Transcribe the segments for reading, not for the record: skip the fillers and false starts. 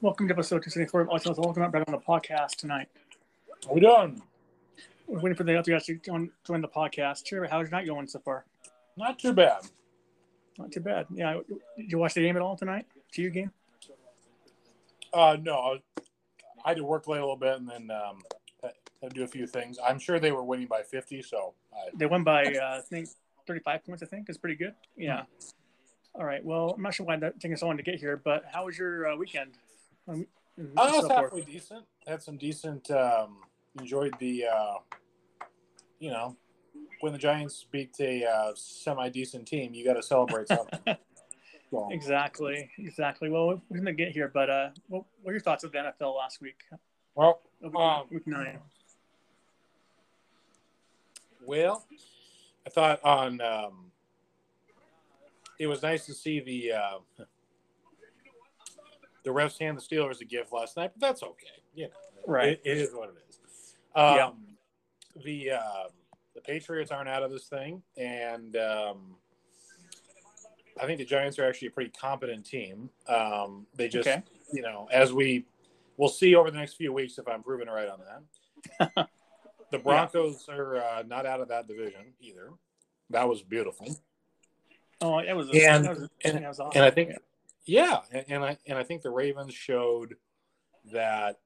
Welcome to episode 274 of All Tales. Welcome back on the podcast tonight. How we doing? We're waiting for the other guys to join the podcast. Sure, how's your night going so far? Not too bad. Not too bad. Yeah. Did you watch the game at all tonight? GU game? No. I had to work late a little bit and then had to do a few things. I'm sure they were winning by 50, so. They won by, I think, 35 points, I think. It's pretty good. Yeah. All right. Well, I'm not sure why that took us so long to get here, but how was your weekend? I was halfway decent. Had some decent. Enjoyed the, when the Giants beat a semi-decent team, you got to celebrate something. Well, exactly. Well, we're gonna get here, but what were your thoughts of the NFL last week? Well, week 9. Well, I thought on it was nice to see the refs hand the Steelers a gift last night, but that's okay. Right. It is what it is. The Patriots aren't out of this thing, and I think the Giants are actually a pretty competent team. They just, as we'll see over the next few weeks if I'm proven right on that. The Broncos are not out of that division either. That was beautiful. Oh, it was. That was awesome. And I think. Yeah, and I think the Ravens showed that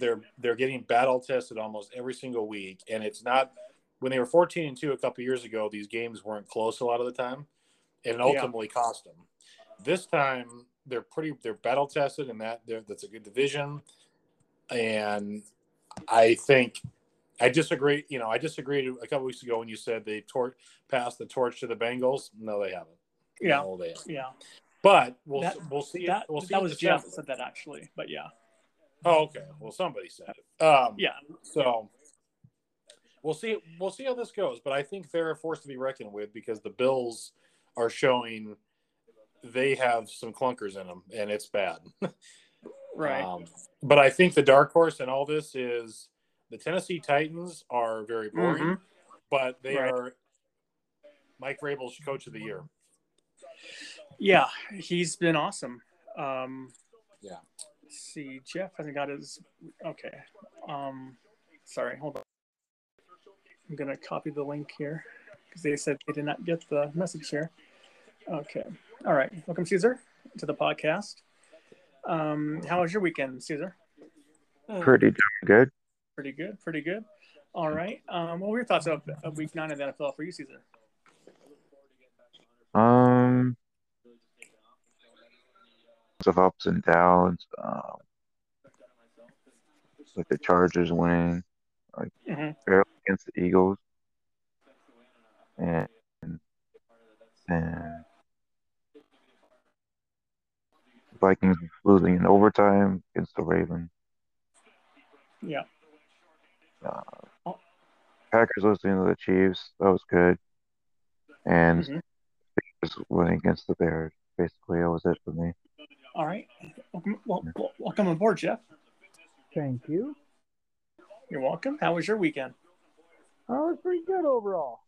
they're getting battle tested almost every single week, and it's not when they were 14-2 a couple of years ago. These games weren't close a lot of the time, and it ultimately cost them. This time they're battle tested, and that's a good division. And I think I disagree. I disagreed a couple of weeks ago when you said they passed the torch to the Bengals. No, they haven't. Yeah, yeah, but we'll see. We'll see. That was Jeff said that actually, but yeah. Oh, okay. Well, somebody said it. Yeah. So we'll see. We'll see how this goes, but I think they're a force to be reckoned with because the Bills are showing they have some clunkers in them, and it's bad. Right. But I think the dark horse in all this is the Tennessee Titans are very boring, but they are Mike Vrabel's Coach of the Year. Yeah, he's been awesome. Let's see, Jeff hasn't got his. Okay. Sorry, hold on. I'm gonna copy the link here because they said they did not get the message here. Okay. All right. Welcome, Caesar, to the podcast. How was your weekend, Caesar? Pretty good. Pretty good. All right. What were your thoughts of Week 9 of the NFL for you, Caesar? Of ups and downs, like the Chargers winning, like against the Eagles, and Vikings losing in overtime against the Ravens. Yeah. Packers losing to the Chiefs. That was good, and. Winning against the Bears. Basically, that was it for me. All right. Welcome aboard, Jeff. Thank you. You're welcome. How was your weekend? Oh, it was pretty good overall.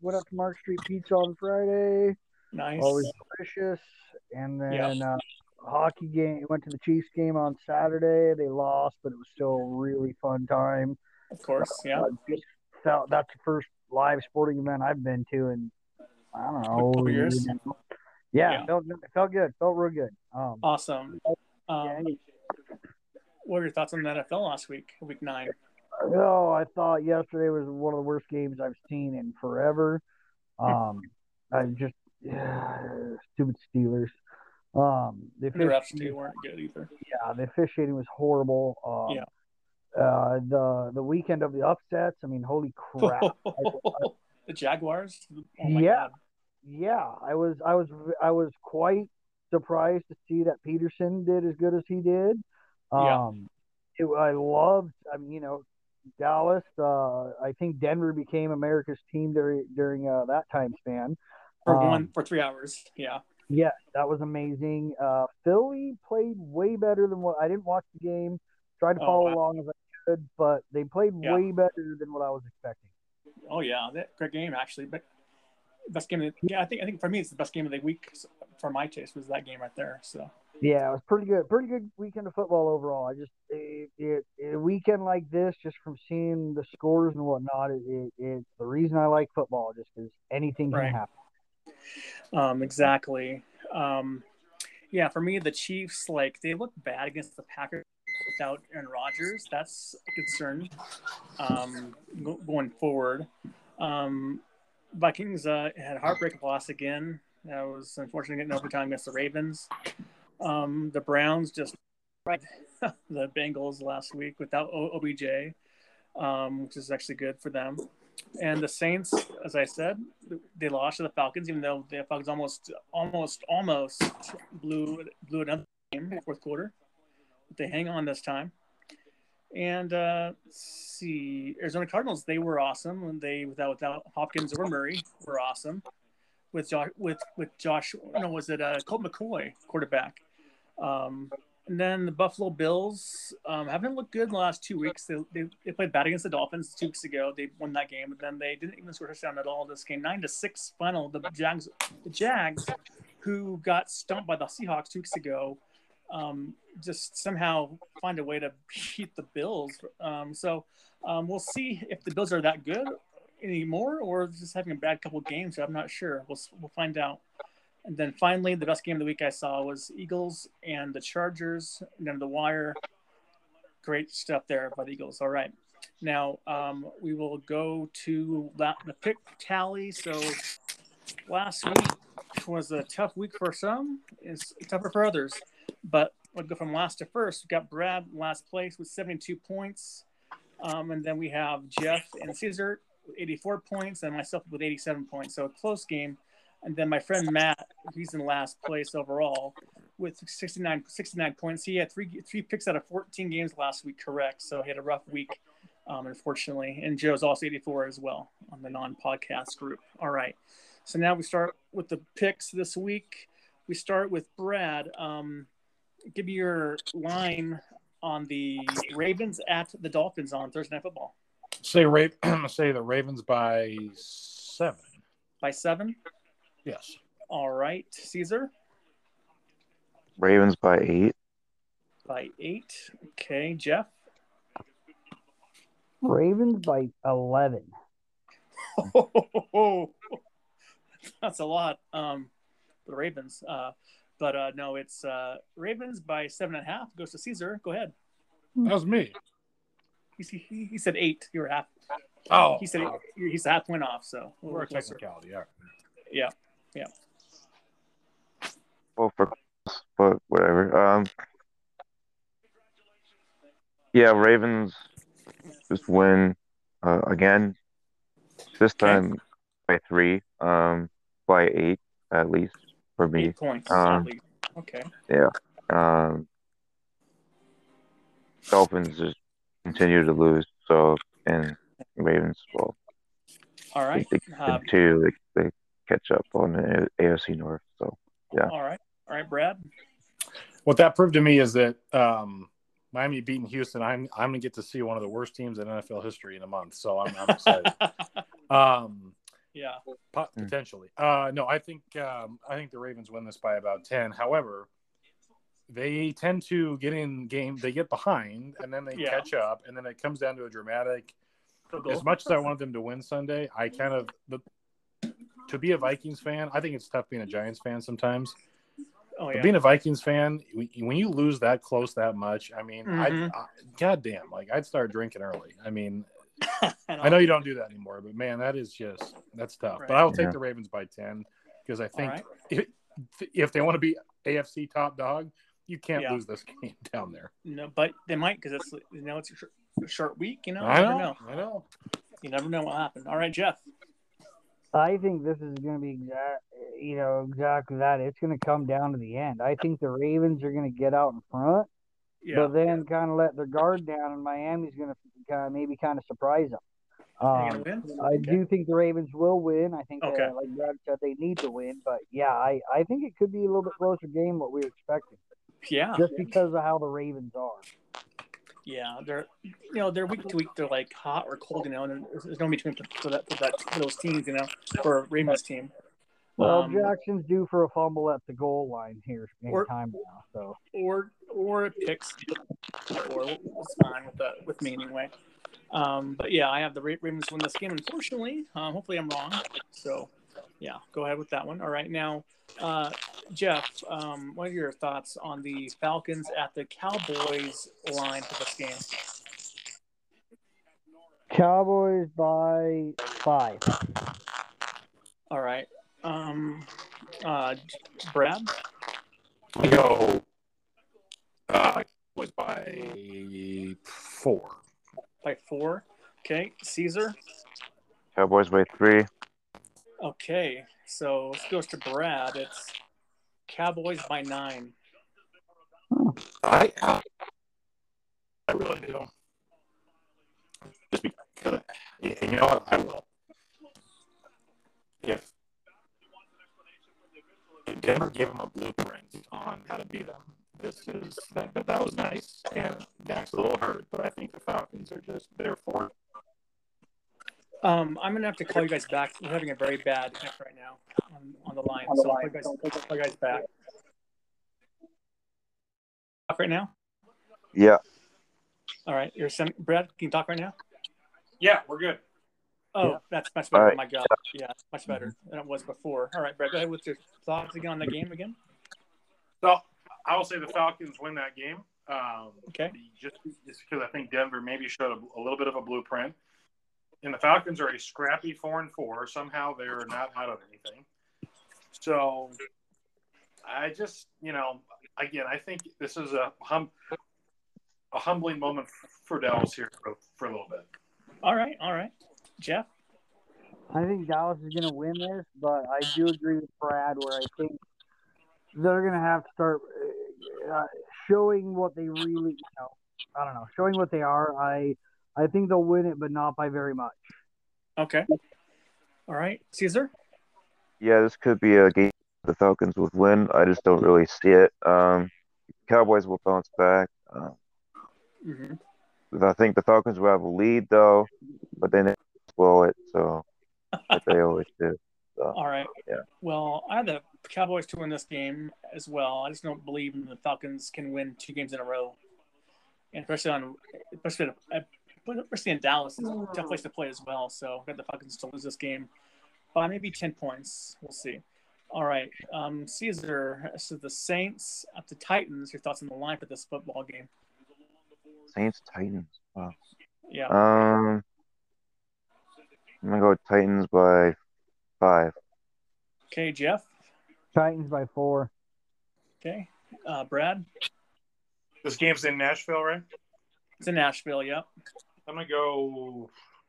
Went up to Mark Street Pizza on Friday. Nice. Always delicious. And then hockey game. Went to the Chiefs game on Saturday. They lost, but it was still a really fun time. Of course, that's the first live sporting event I've been to in I don't know. Years. Yeah. Felt good. Felt real good. Awesome. What were your thoughts on the NFL last week, Week 9? Oh, I thought yesterday was one of the worst games I've seen in forever. Stupid Steelers. The refs too weren't good either. Yeah, the officiating was horrible. The weekend of the upsets. I mean, holy crap! The Jaguars. Oh my God. I was quite surprised to see that Peterson did as good as he did. Dallas. I think Denver became America's team during that time span. For 3 hours. Yeah. Yeah, that was amazing. Philly played way better than what I didn't watch the game. Tried to follow along as I could, but they played way better than what I was expecting. Oh yeah, that great game actually, but best game. I think for me it's the best game of the week for my taste was that game right there. So yeah, it was pretty good weekend of football overall. I just a weekend like this, just from seeing the scores and whatnot, it's the reason I like football, just because anything can happen. Exactly. Yeah, for me the Chiefs, like, they look bad against the Packers without Aaron Rodgers. That's a concern going forward. Vikings had a heartbreak loss again. That was unfortunate, getting overtime against the Ravens. The Browns just the Bengals last week without OBJ, which is actually good for them. And the Saints, as I said, they lost to the Falcons, even though the Falcons almost blew another game in the fourth quarter. But they hang on this time. And let's see, Arizona Cardinals, they were awesome. And they without Hopkins or Murray were awesome. Colt McCoy, quarterback. And then the Buffalo Bills haven't looked good in the last 2 weeks. They played bad against the Dolphins 2 weeks ago. They won that game, but then they didn't even score a touchdown at all this game. 9-6 final. The Jags, who got stomped by the Seahawks 2 weeks ago, just somehow find a way to beat the Bills. We'll see if the Bills are that good anymore or just having a bad couple of games. I'm not sure. We'll find out. And then finally, the best game of the week I saw was Eagles and the Chargers, and then the wire. Great stuff there by the Eagles. All right. Now, we will go to the pick tally. So last week was a tough week for some. It's tougher for others. But we'll go from last to first. We've got Brad in last place with 72 points. And then we have Jeff and Caesar with 84 points and myself with 87 points. So a close game. And then my friend Matt, he's in last place overall with 69 points. He had three picks out of 14 games last week, correct? So he had a rough week, unfortunately. And Joe's also 84 as well on the non-podcast group. All right. So now we start with the picks this week. We start with Brad. Give me your line on the Ravens at the Dolphins on Thursday Night Football. Say the Ravens by 7. By 7? Yes. All right, Caesar. Ravens by 8. By 8. Okay, Jeff. Ravens by 11. Oh, that's a lot. The Ravens. No, it's Ravens by 7.5. Goes to Caesar. Go ahead. That was me. He said 8. You were half. Oh. He said 8. He's a half point off. So we're a technicality. Yeah. Yeah. Well, but whatever. Yeah, Ravens just win again. This time by 3, by 8 at least for me. 8 points. Okay. Yeah. Dolphins just continue to lose. So and Ravens well. All right. They catch up on the AFC North. So, yeah. All right, Brad. What that proved to me is that Miami beating Houston, I'm going to get to see one of the worst teams in NFL history in a month. So I'm excited. Yeah. Potentially. No, I think the Ravens win this by about 10. However, they tend to get in game. They get behind, and then they catch up, and then it comes down to a dramatic. As much as I wanted them to win Sunday, I kind of to be a Vikings fan, I think it's tough being a Giants fan sometimes. Oh, yeah. But being a Vikings fan, when you lose that close that much, I mean, I goddamn, like I'd start drinking early. I mean, I know you don't do that anymore, but man, that's tough. Right. But I'll take the Ravens by 10 because I think if they want to be AFC top dog, you can't lose this game down there. No, but they might because it's it's a short week. I don't know. You never know what happened. All right, Jeff. I think this is going to be exactly that. It's going to come down to the end. I think the Ravens are going to get out in front, but then kind of let their guard down, and Miami's going to maybe surprise them. I do think the Ravens will win. I think, like Brad said, they need to win. But, yeah, I think it could be a little bit closer game what we were expecting. Yeah. Just because of how the Ravens are. Yeah, they're, you know, they're week to week. They're like hot or cold, you know. And there's no between for those teams, you know, for Raymond's team. Well, Jackson's due for a fumble at the goal line here anytime now. So or picks, or it's fine with me anyway. But yeah, I have the Ravens win this game. Unfortunately, hopefully I'm wrong. So yeah, go ahead with that one. All right, now Jeff, what are your thoughts on the Falcons at the Cowboys line for this game? Cowboys by 5. All right, Brad. Go. Was by 4. By 4. Okay. Caesar? Cowboys by 3. Okay. So it goes to Brad. It's Cowboys by 9. I really do. Just because, you know what? I will. If Denver gave them a blueprint on how to beat them, that was nice, and that's a little hurt, but I think the Falcons are just there for it. I'm going to have to call you guys back. We're having a very bad connect right now on the line. So I'll call you guys back. Talk right now? Yeah. All right. Brad, can you talk right now? Yeah, we're good. Oh, yeah. That's much better. Right. Oh, my God. Yeah, much better than it was before. All right, Brad, go ahead with your thoughts again on the game again. So I will say the Falcons win that game. Okay. Just because I think Denver maybe showed a little bit of a blueprint. And the Falcons are a scrappy 4-4. Somehow they're not out of anything. So I just, you know, again, I think this is a humbling moment for Dallas here for a little bit. All right. Jeff? I think Dallas is going to win this, but I do agree with Brad where I think they're going to have to start showing what they really, showing what they are. I think they'll win it, but not by very much. Okay. All right. Caesar? Yeah, this could be a game the Falcons would win. I just don't really see it. Cowboys will bounce back. I think the Falcons will have a lead, though, but then they blow it, so like they always do. So, all right. Yeah. Well, I have the Cowboys to win this game as well. I just don't believe the Falcons can win 2 games in a row, and especially in Dallas. It's a tough place to play as well. So I've got the Falcons to lose this game by maybe 10 points. We'll see. All right, Caesar. So the Saints at the Titans. Your thoughts on the line for this football game? Saints Titans. Wow. Yeah. I'm gonna go with Titans by 5. Okay, Jeff. Titans by 4. Okay, Brad. This game's in Nashville, right? It's in Nashville, yep. I'm going to go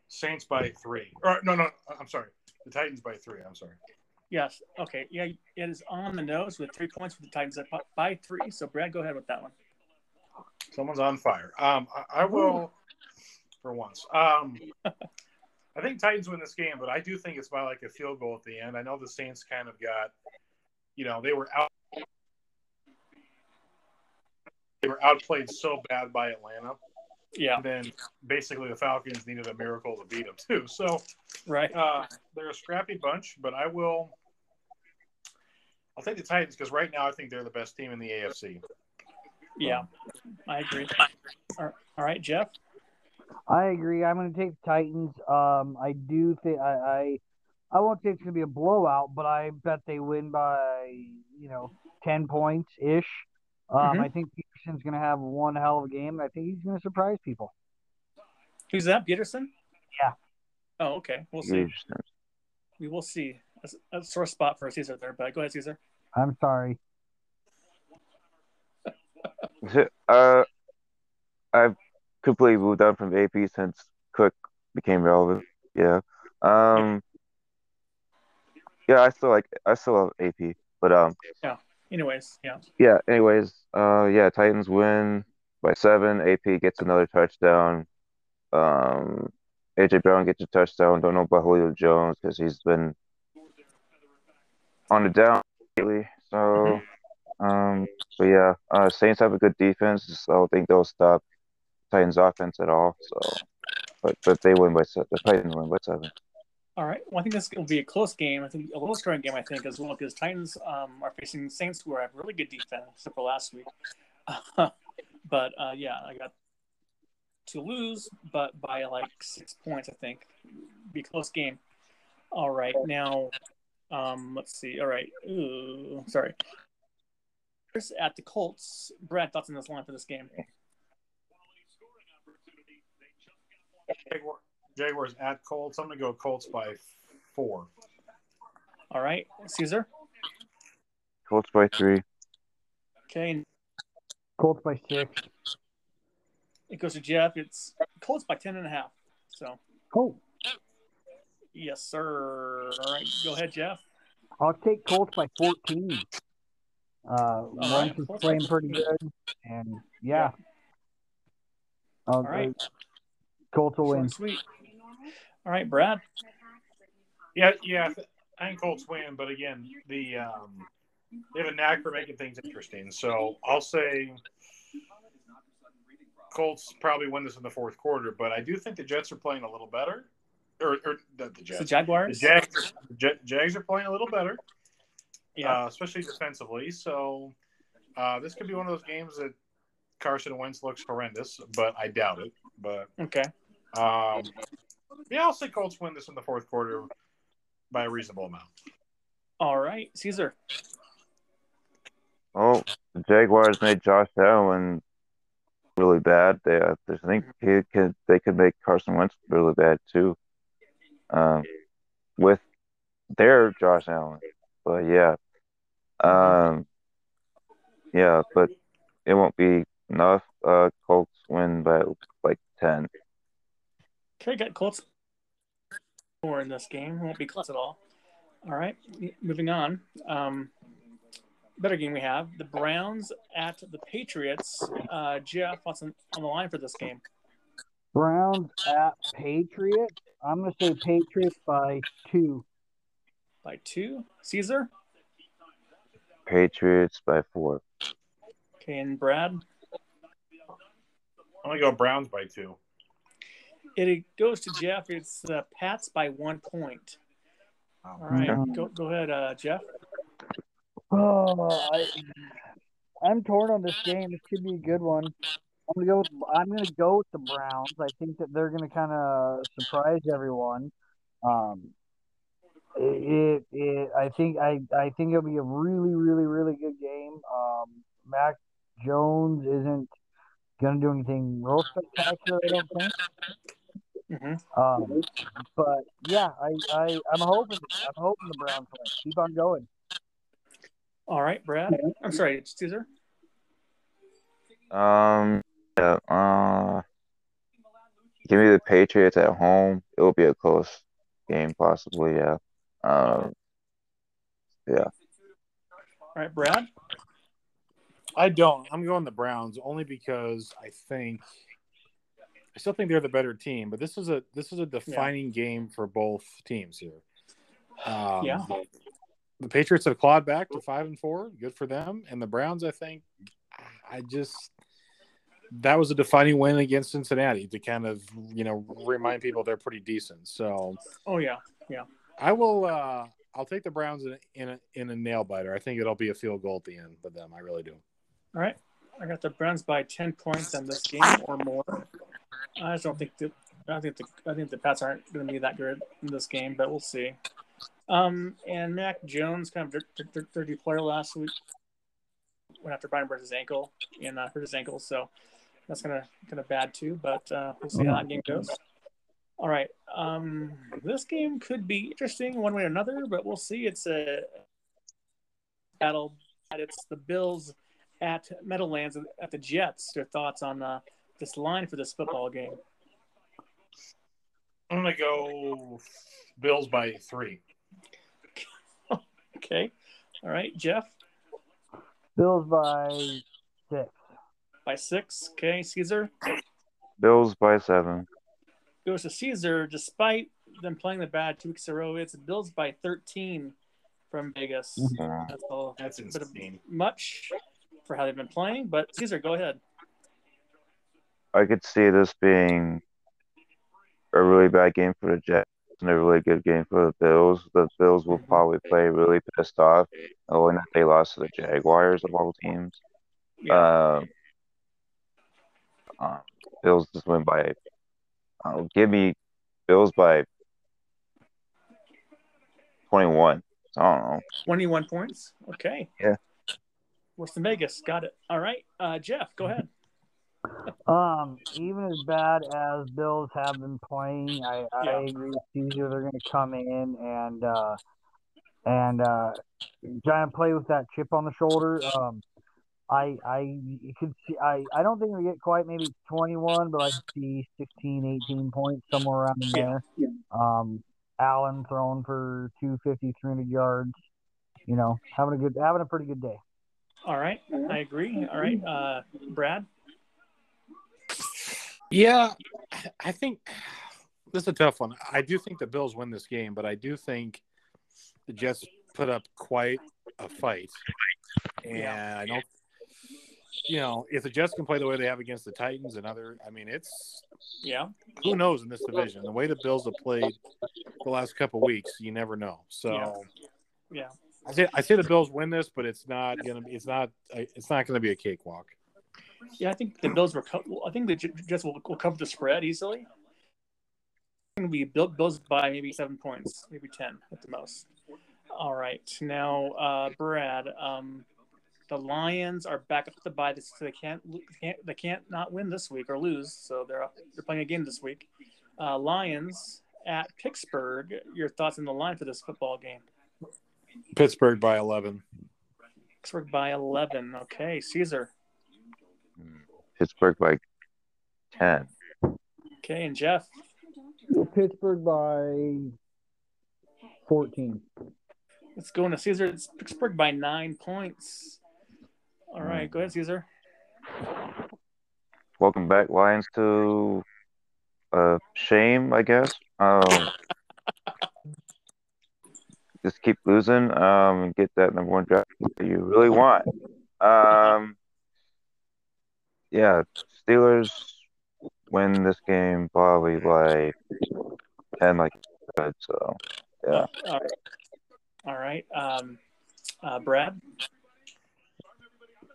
Saints by 3. Or, no, I'm sorry. The Titans by 3, I'm sorry. Yes, okay. Yeah, it is on the nose with 3 points for the Titans by 3. So, Brad, go ahead with that one. Someone's on fire. I will, for once. I think Titans win this game, but I do think it's by like a field goal at the end. I know the Saints kind of got, they were out. They were outplayed so bad by Atlanta. Yeah. And then basically the Falcons needed a miracle to beat them too. So right. They're a scrappy bunch, but I'll take the Titans because right now I think they're the best team in the AFC. Yeah, I agree. All right, Jeff. I agree. I'm going to take the Titans. I do think I won't say it's going to be a blowout, but I bet they win by 10 points ish. I think Peterson's going to have one hell of a game. I think he's going to surprise people. Who's that? Peterson? Yeah. Oh, okay. We'll see. We will see. A sore spot for Caesar there, but go ahead, Caesar. I'm sorry. I've completely moved on from AP since Cook became relevant. Yeah. Yeah, I still love AP, but yeah. Anyways, yeah. Yeah, anyways, Titans win by 7. AP gets another touchdown. AJ Brown gets a touchdown. Don't know about Julio Jones because he's been on the down lately. So, Saints have a good defense. So I don't think they'll stop Titans' offense at all. So, but they win by seven. The Titans win by seven. All right. Well, I think this will be a close game. I think a low scoring game. I think as well because Titans are facing the Saints, who have really good defense except for last week. But yeah, I got to lose, but by like 6 points, I think. Be a close game. All right. Now, let's see. All right. Ooh, sorry. At the Colts, Brad, thoughts on this line for this game? Jaguars at Colts. I'm going to go Colts by 4. All right. Caesar? Colts by 3. Okay. Colts by 6. It goes to Jeff. It's Colts by 10.5. So. Cool. Yes, sir. All right. Go ahead, Jeff. I'll take Colts by 14. Wentz is playing pretty good. And, yeah. All right. Colts will win. Sweet. All right, Brad. Yeah. I think Colts win, but again, they have a knack for making things interesting. So I'll say Colts probably win this in the fourth quarter, but I do think the Jets are playing a little better. Or not the Jets. The Jaguars? The Jags are playing a little better. Yeah, especially defensively. So this could be one of those games that Carson Wentz looks horrendous, but I doubt it. But okay, yeah, I'll say Colts win this in the fourth quarter by a reasonable amount. All right, Caesar. Oh, the Jaguars made Josh Allen really bad. I think they could make Carson Wentz really bad too, with their Josh Allen. But yeah. Yeah, but it won't be enough. Colts win by like 10. Okay, got Colts more in this game. Won't be close at all. All right, moving on. Better game we have. The Browns at the Patriots. Jeff, what's on the line for this game? Browns at Patriots? I'm going to say Patriots by 2. By 2. Caesar? Patriots by 4. Okay, and Brad? I'm going to go Browns by 2. It goes to Jeff. It's Pats by 1 point. All right, go ahead, Jeff. Oh, I'm torn on this game. This could be a good one. I'm going to go with the Browns. I think that they're going to kind of surprise everyone. I think it'll be a really, really, really good game. Mac Jones isn't going to do anything real spectacular, I don't think. Mm-hmm. But yeah, I'm hoping the Browns win. Keep on going. All right, Brad. I'm sorry, Caesar. Yeah. Give me the Patriots at home. It will be a close game, possibly. Yeah. Yeah. All right, Brad? I don't. I'm going the Browns only because I still think they're the better team, but this is a defining game for both teams here. Yeah. The Patriots have clawed back to 5-4. Good for them. And the Browns, I think, that was a defining win against Cincinnati to kind of, remind people they're pretty decent. So. Oh, yeah. Yeah. I will. I'll take the Browns in a nail biter. I think it'll be a field goal at the end for them. I really do. All right, I got the Browns by 10 points on this game or more. I just don't think I think the Pats aren't going to be that good in this game, but we'll see. And Mac Jones, kind of dirty player last week, went after Brian Burns' ankle and hurt his ankle, so that's kind of bad too. But we'll see how that game goes. All right. This game could be interesting one way or another, but we'll see. It's a battle. It's the Bills at Meadowlands at the Jets. Your thoughts on this line for this football game? I'm going to go Bills by 3. Okay. All right, Jeff? Bills by 6. By 6. Okay, Caesar? Bills by 7. Goes to Caesar, despite them playing the bad 2 weeks in a row. It's Bills by 13 from Vegas. Yeah. That's insane. Much for how they've been playing, but Caesar, go ahead. I could see this being a really bad game for the Jets and a really good game for the Bills. The Bills will probably play really pissed off, knowing that they lost to the Jaguars of all teams. Yeah. Bills just win by give me Bills by 21. I don't know. 21 points? Okay. Yeah. What's the Vegas? Got it. All right. Jeff, go ahead. Even as bad as Bills have been playing, I agree with you. They're going to come in and try and play with that chip on the shoulder. I don't think we get quite maybe 21, but I see 16, 18 points somewhere around there. Yeah. Allen throwing for 250, 300 yards. You know, having a pretty good day. All right, I agree. All right, Brad. Yeah, I think this is a tough one. I do think the Bills win this game, but I do think the Jets put up quite a fight. And I don't, if the Jets can play the way they have against the Titans and other, who knows in this division? The way the Bills have played the last couple of weeks, you never know. So, yeah. I say the Bills win this, but it's not going to be a cakewalk. Yeah, I think the Bills will cover the spread easily. Going to be Bills by maybe 7 points, maybe 10 at the most. All right, now Brad, the Lions are back up to the bye, so they can't not win this week or lose, so they're playing a game this week. Lions at Pittsburgh. Your thoughts on the line for this football game? Pittsburgh by 11. Pittsburgh by 11. Okay, Caesar. Pittsburgh by 10. Okay, and Jeff? Pittsburgh by 14. Let's go into Caesar. It's Pittsburgh by 9 points. All right, go ahead, Caesar. Welcome back, Lions, to shame, I guess. Just keep losing and get that number one draft that you really want. Yeah, Steelers win this game probably by 10, like you said. So, yeah. All right. Brad?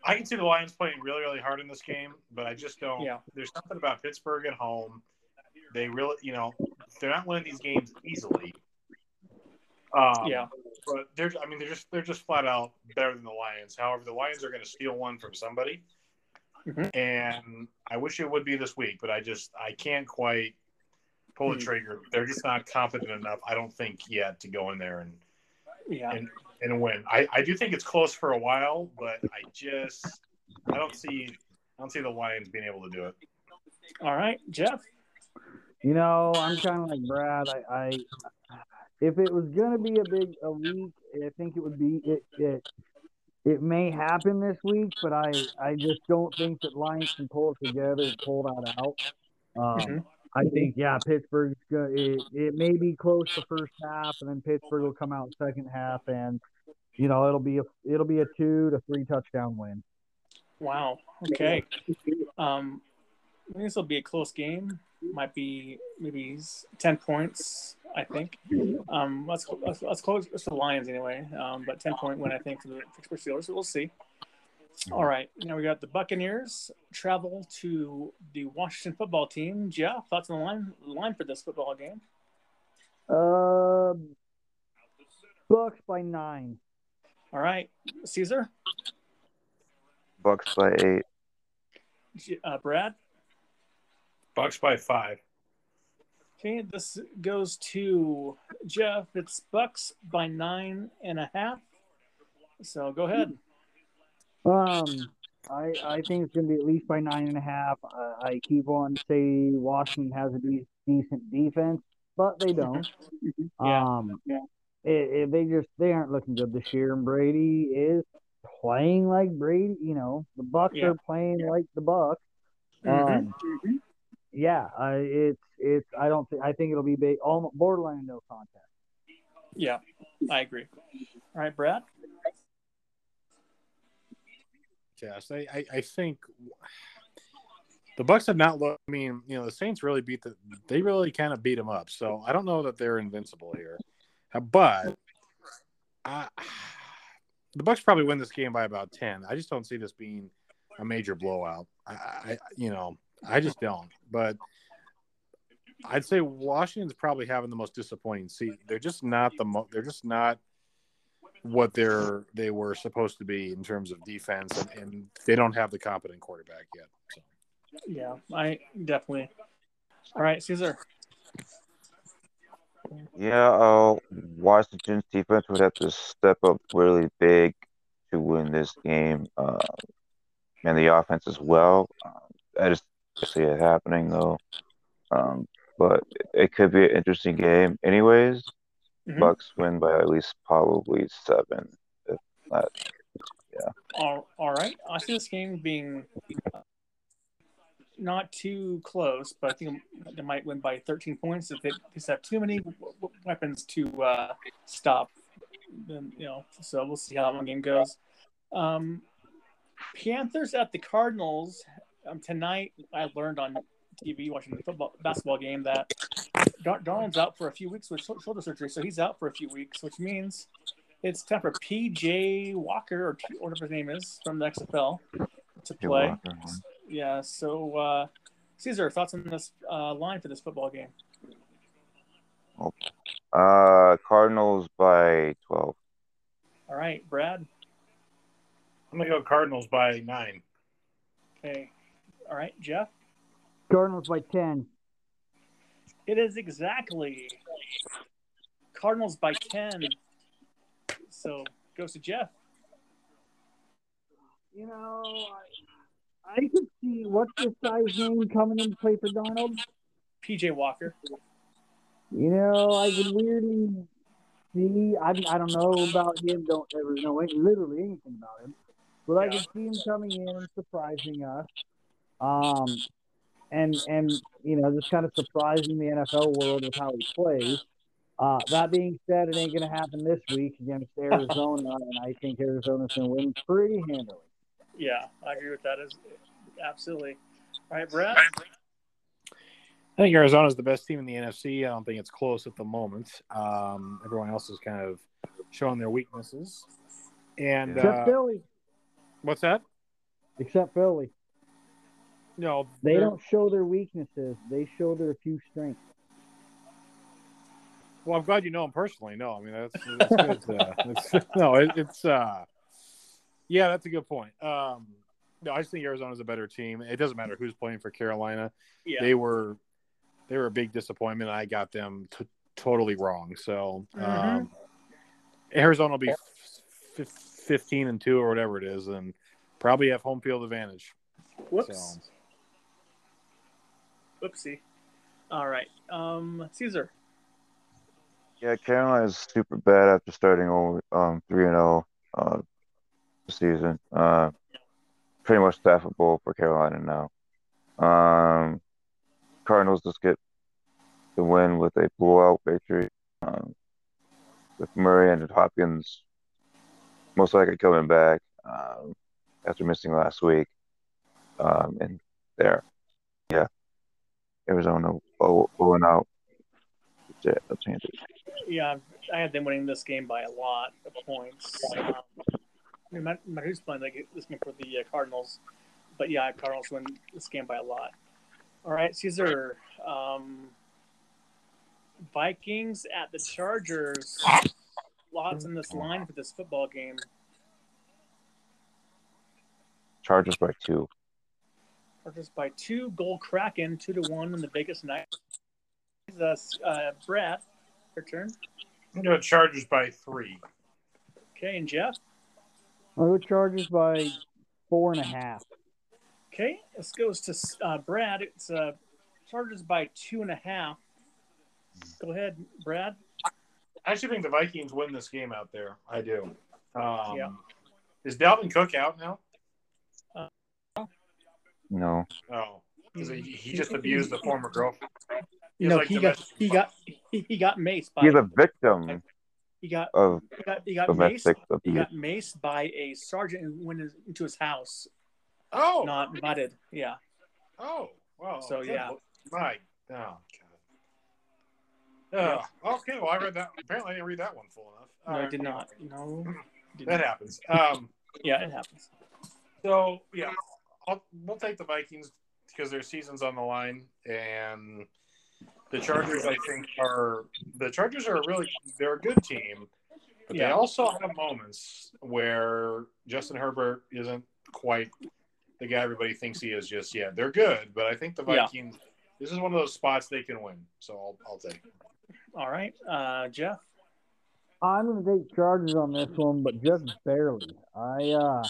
I can see the Lions playing really, really hard in this game, but I just don't. Yeah. There's something about Pittsburgh at home. They really, they're not winning these games easily. But they're just flat out better than the Lions. However, the Lions are going to steal one from somebody, and I wish it would be this week, but I can't quite pull the trigger. They're just not confident enough, I don't think, yet to go in there and win. I do think it's close for a while, but I don't see the Lions being able to do it. All right, Jeff. I'm kind of like Brad. If it was going to be a week, I think it would be it may happen this week, but I just don't think that Lions can pull it together and pull that out. I think, Pittsburgh's good. It may be close the first half, and then Pittsburgh will come out second half, and it'll be a 2 to 3 touchdown win. Wow. Okay. I think this will be a close game. Might be maybe 10 points, I think. Let's close the Lions anyway. But 10-point win, I think, for the Pittsburgh Steelers. We'll see. All right, now we got the Buccaneers travel to the Washington Football Team. Jeff, thoughts on the line for this football game? Bucks by 9. All right, Caesar. Bucks by 8. Brad. Bucks by 5. Okay, this goes to Jeff. It's Bucks by 9.5. So go ahead. I think it's going to be at least by 9.5. I keep on to say Washington has a decent defense, but they don't. They aren't looking good this year, and Brady is playing like Brady. The Bucks are playing like the Bucks. I think it'll be almost borderline no contest. Yeah, I agree. All right, Brad. Yes, I think the Bucs have not looked. I mean, you know, the Saints really beat the. They really kind of beat them up. So I don't know that they're invincible here, but the Bucs probably win this game by about 10. I just don't see this being a major blowout. I just don't. But I'd say Washington's probably having the most disappointing season. They're just not they're just not what they were supposed to be in terms of defense, and they don't have the competent quarterback yet. So. Yeah, I definitely. All right, Cesar. Yeah, Washington's defense would have to step up really big to win this game, and the offense as well. I just see it happening though. But it could be an interesting game anyways. Mm-hmm. Bucks win by at least probably 7, if not. Yeah. All right. I see this game being not too close, but I think they might win by 13 points if they just have too many weapons to stop them, you know. So we'll see how that game goes. Panthers at the Cardinals. Tonight I learned on TV watching the basketball game that Darnold's out for a few weeks with shoulder surgery, so he's out for a few weeks, which means it's time for P.J. Walker or whatever his name is from the XFL to play. Walker, huh? Yeah, so Cesar, thoughts on this line for this football game? Cardinals by 12. All right, Brad. I'm gonna go Cardinals by 9. Okay. All right, Jeff. Cardinals by 10. It is exactly Cardinals by 10. So goes to Jeff. You know, I could see what's this guy's name coming in to play for Donald? P.J. Walker. You know, I could weirdly see. I don't know about him. Don't ever know literally anything about him. But I can see him coming in and surprising us. And you know, just kind of surprising the NFL world with how he plays. That being said, it ain't going to happen this week against Arizona, and I think Arizona's going to win pretty handily. Yeah, I agree with that. Absolutely. All right, Brad? I think Arizona's the best team in the NFC. I don't think it's close at the moment. Everyone else is kind of showing their weaknesses. And except Philly. What's that? Except Philly. No, they don't show their weaknesses. They show their few strengths. Well, I'm glad you know them personally. No, I mean that's good. Yeah, that's a good point. No, I just think Arizona's a better team. It doesn't matter who's playing for Carolina. Yeah. They were a big disappointment. I got them totally wrong. So Arizona will be 15-2 or whatever it is, and probably have home field advantage. Whoops. So. Oopsie. All right. Cesar. Yeah, Carolina's super bad after starting 3-0 this season. Pretty much staffable for Carolina now. Cardinals just get the win with a blowout victory. With Murray and Hopkins most likely coming back after missing last week. And there, yeah, Arizona going out. Yeah, I had them winning this game by a lot of points. I mean, who's playing this game for the Cardinals? But yeah, Cardinals win this game by a lot. All right, Cesar. Vikings at the Chargers. Lots in this line for this football game. Chargers by 2. Purchased by 2, Gold Kraken, 2-1 in the Vegas night. Brett, your turn. I'm going to Chargers by 3. Okay, and Jeff? I'm going to Chargers by 4.5. Okay, this goes to Brad. It's Chargers by 2.5. Go ahead, Brad. I actually think the Vikings win this game out there. I do. Is Dalvin Cook out now? No. Oh, because he just abused the former girlfriend. He got maced by. He's a victim. He got maced by a sergeant who went into his house. Oh, not invited. Yeah. Oh. So, yeah. My God. Yeah. Okay, well, I read that. Apparently, I didn't read that one full enough. No, I did not. No. That happens. Yeah, it happens. So, yeah, we'll take the Vikings because their season's on the line. And the Chargers, I think, are – the Chargers are they're a good team. But they also have moments where Justin Herbert isn't quite the guy everybody thinks he is just yet. They're good, but I think the Vikings this is one of those spots they can win. So I'll take it. All right. Jeff? I'm going to take Chargers on this one, but just barely. I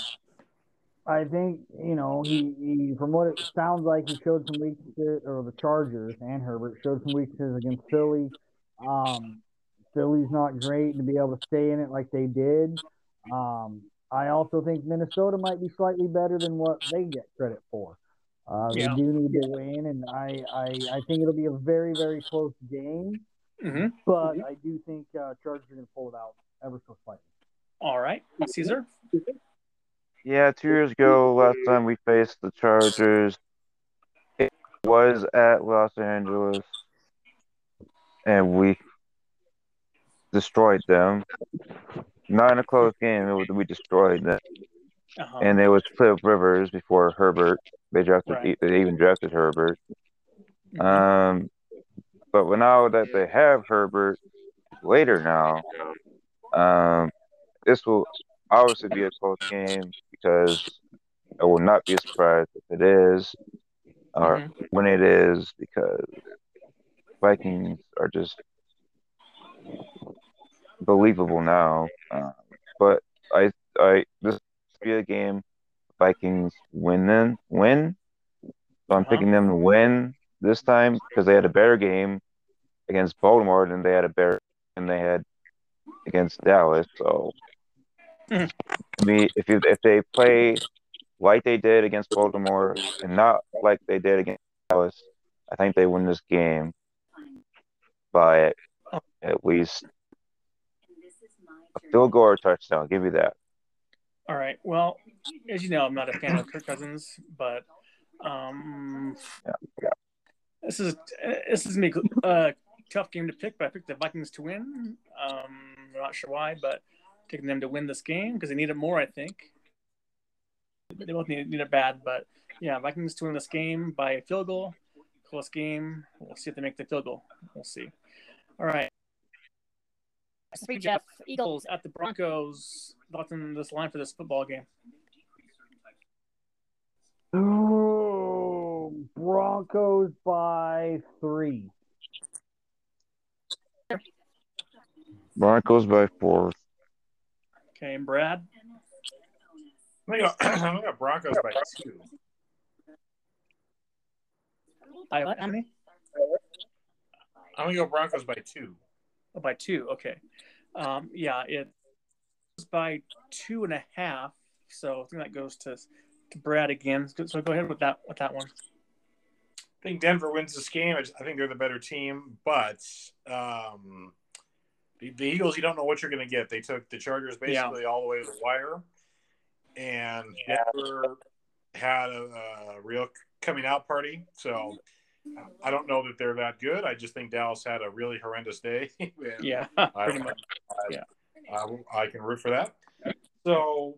think, you know, he from what it sounds like, he showed some weaknesses, or the Chargers and Herbert showed some weaknesses against Philly. Philly's not great to be able to stay in it like they did. I also think Minnesota might be slightly better than what they get credit for. They do need to win, and I think it'll be a very, very close game. Mm-hmm. But I do think Chargers are going to pull it out ever so slightly. All right. Cesar? Yeah, 2 years ago, last time we faced the Chargers, it was at Los Angeles, and we destroyed them. Not in a close game, we destroyed them. Uh-huh. And it was Philip Rivers before Herbert. They even drafted Herbert. Mm-hmm. But now that they have Herbert later now, this will obviously be a close game because I will not be surprised if it is or when it is because Vikings are just believable now. But I this will be a game Vikings win. So I'm picking them to win this time because they had a better game against Baltimore than they had had against Dallas. So to me, if they play like they did against Baltimore and not like they did against Dallas, I think they win this game by at least a field goal or touchdown. Give me that. All right. Well, as you know, I'm not a fan of Kirk Cousins, but this is going to be a tough game to pick, but I picked the Vikings to win. I'm not sure why, but taking them to win this game because they need it more, I think. They both need it bad, but yeah, Vikings to win this game by a field goal. Close game. We'll see if they make the field goal. We'll see. All right. Jeff, Eagles at the Broncos. Thoughts on this line for this football game? Oh, Broncos by 3. Broncos by 4. Okay, and Brad? I'm going to Broncos by 2. I'm going to go Broncos by 2. Oh, by 2, okay. It's by 2.5, so I think that goes to Brad again. So go ahead with that one. I think Denver wins this game. I think they're the better team, but the Eagles, you don't know what you're going to get. They took the Chargers basically all the way to the wire, and Denver had a real coming out party, so I don't know that they're that good. I just think Dallas had a really horrendous day. I can root for that. So,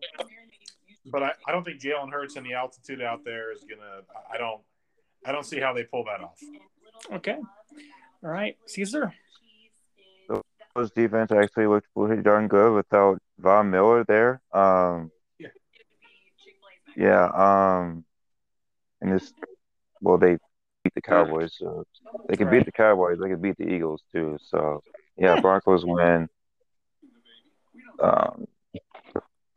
but I don't think Jalen Hurts and the altitude out there is gonna. I don't see how they pull that off. Okay. All right, Cesar. So those defense actually looked pretty darn good without Von Miller there. They beat the Cowboys, so they can beat the Cowboys. They can beat the Eagles too. So Broncos win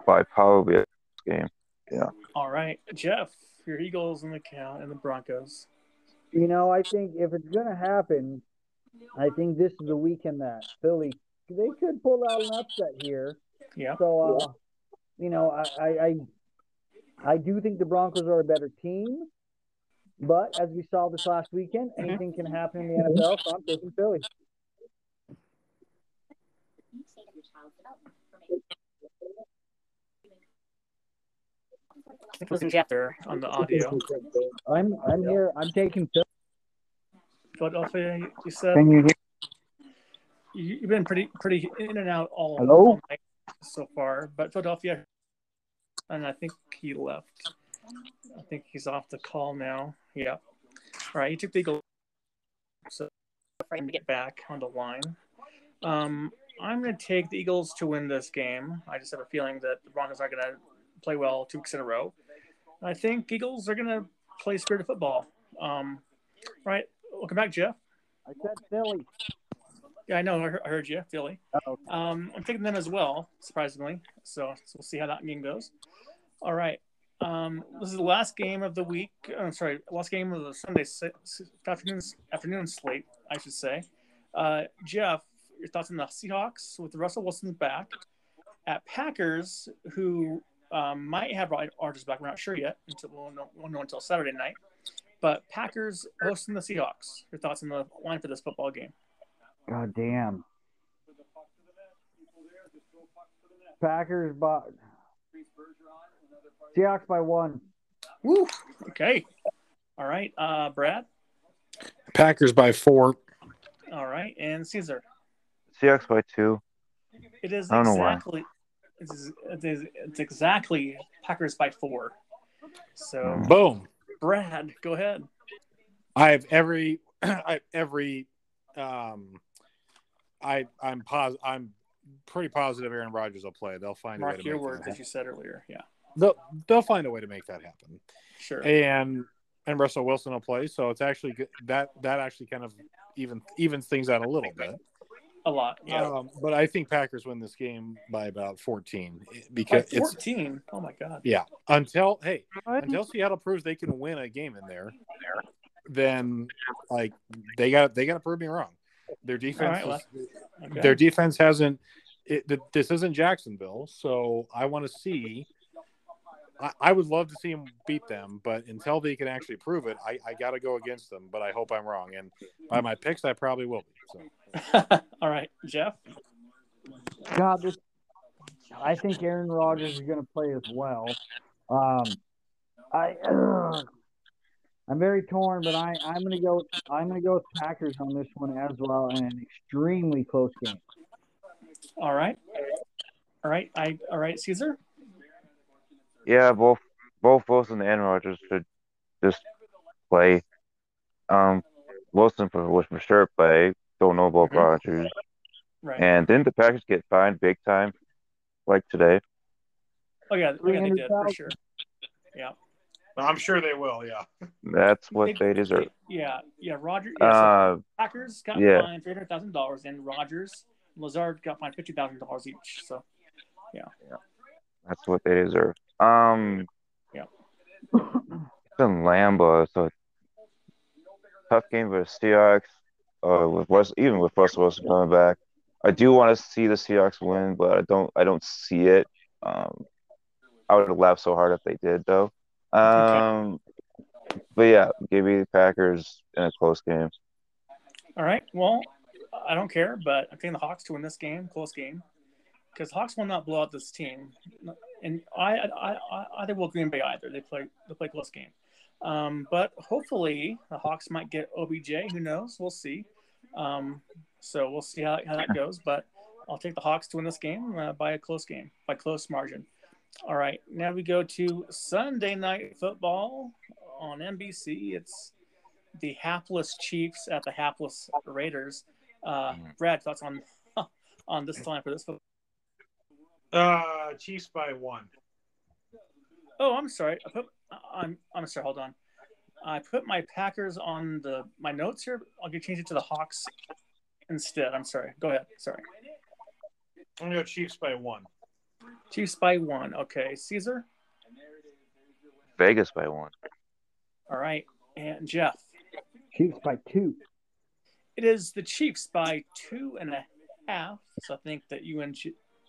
by probably a game. Yeah. All right, Jeff, your Eagles and the Broncos. You know, I think if it's gonna happen, I think this is the weekend that Philly they could pull out an upset here. Yeah. So I do think the Broncos are a better team. But as we saw this last weekend, anything can happen in the NFL, so I'm taking Philly. I think it was in chapter on the audio. I'm here. I'm taking pills. Philadelphia, you said. Can you hear? You've been pretty in and out all Hello? So far, but Philadelphia, and I think he left. I think he's off the call now. Yeah. All right. He took the Eagles. So I'm going to get back on the line. I'm going to take the Eagles to win this game. I just have a feeling that the Broncos aren't going to play well 2 weeks in a row. I think Eagles are going to play spirited football. Right. Welcome back, Jeff. I said Philly. Yeah, I know. I heard you, Philly. Okay. I'm taking them as well, surprisingly. So we'll see how that game goes. All right. This is the last game of the week. I'm sorry, last game of the Sunday afternoon slate, I should say. Jeff, your thoughts on the Seahawks with Russell Wilson back at Packers, who might have Ryan Rodgers back. We're not sure yet. We'll know until Saturday night. But Packers hosting the Seahawks. Your thoughts on the line for this football game? God damn. Packers by Seahawks by 1. Woo. Okay. All right. Brad? Packers by 4. All right. And Caesar? Seahawks by 2. It is exactly Packers by 4. So boom. Brad, go ahead. I'm pretty positive Aaron Rodgers will play. They'll find a way to make that happen. Mark your word that you said earlier. Yeah. They'll find a way to make that happen. Sure. And Russell Wilson will play, so it's actually good. That actually kind of evens things out a little bit. A lot. Yeah. But I think Packers win this game by about 14 because by 14. It's, oh my God. Yeah. Until Seattle proves they can win a game in there, then like they got to prove me wrong. Their defense. All right, their defense hasn't. This isn't Jacksonville, so I want to see. I would love to see them beat them, but until they can actually prove it, I got to go against them. But I hope I'm wrong, and by my picks, I probably will be. So. All right, Jeff. God, I think Aaron Rodgers is going to play as well. I'm very torn, but I'm going to go with Packers on this one as well, in an extremely close game. All right, Caesar. Yeah, both Wilson and Rodgers should just play. Wilson for sure play. Don't know about Rodgers. Right. And didn't the Packers get fined big time, like today? Oh yeah, they did for sure. Yeah, I'm sure they will. Yeah, that's what they deserve. Yeah. Rodgers. Yeah, so Packers got fined $300,000, and Rodgers and Lazard got fined $50,000 each. So, yeah, that's what they deserve. It's in Lambeau, so tough game for the Seahawks. With Russell Wilson coming back, I do want to see the Seahawks win, but I don't see it. I would have laughed so hard if they did, though. But yeah, give me the Packers in a close game. All right. Well, I don't care, but I'm taking the Hawks to win this game, close game, because Hawks will not blow out this team. And I think we'll Green Bay either. They play close game. But hopefully the Hawks might get OBJ. Who knows? We'll see. So we'll see how that goes. But I'll take the Hawks to win this game by close margin. All right. Now we go to Sunday Night Football on NBC. It's the hapless Chiefs at the hapless Raiders. Brad, thoughts on this line for this football? Chiefs by 1. Oh, I'm sorry. I'm sorry. Hold on. I put my Packers on my notes here. I'll change it to the Hawks instead. I'm sorry. Go ahead. Sorry. I'm gonna go Chiefs by 1. Chiefs by 1. Okay, Caesar. Vegas by 1. All right, and Jeff. Chiefs by 2. It is the Chiefs by 2.5. So I think that you and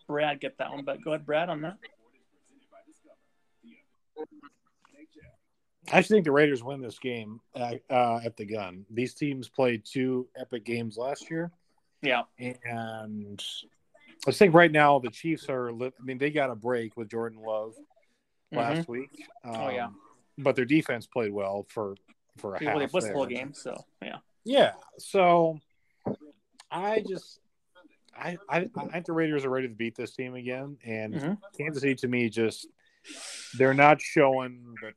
Brad get that one, but go ahead, Brad, on that. I think the Raiders win this game at the gun. These teams played 2 epic games last year. Yeah. And I think right now the Chiefs they got a break with Jordan Love. last week. But their defense played well for a half. It was a blissful game, so yeah. Yeah, so I just I think the Raiders are ready to beat this team again, and Kansas City to me just they're not showing that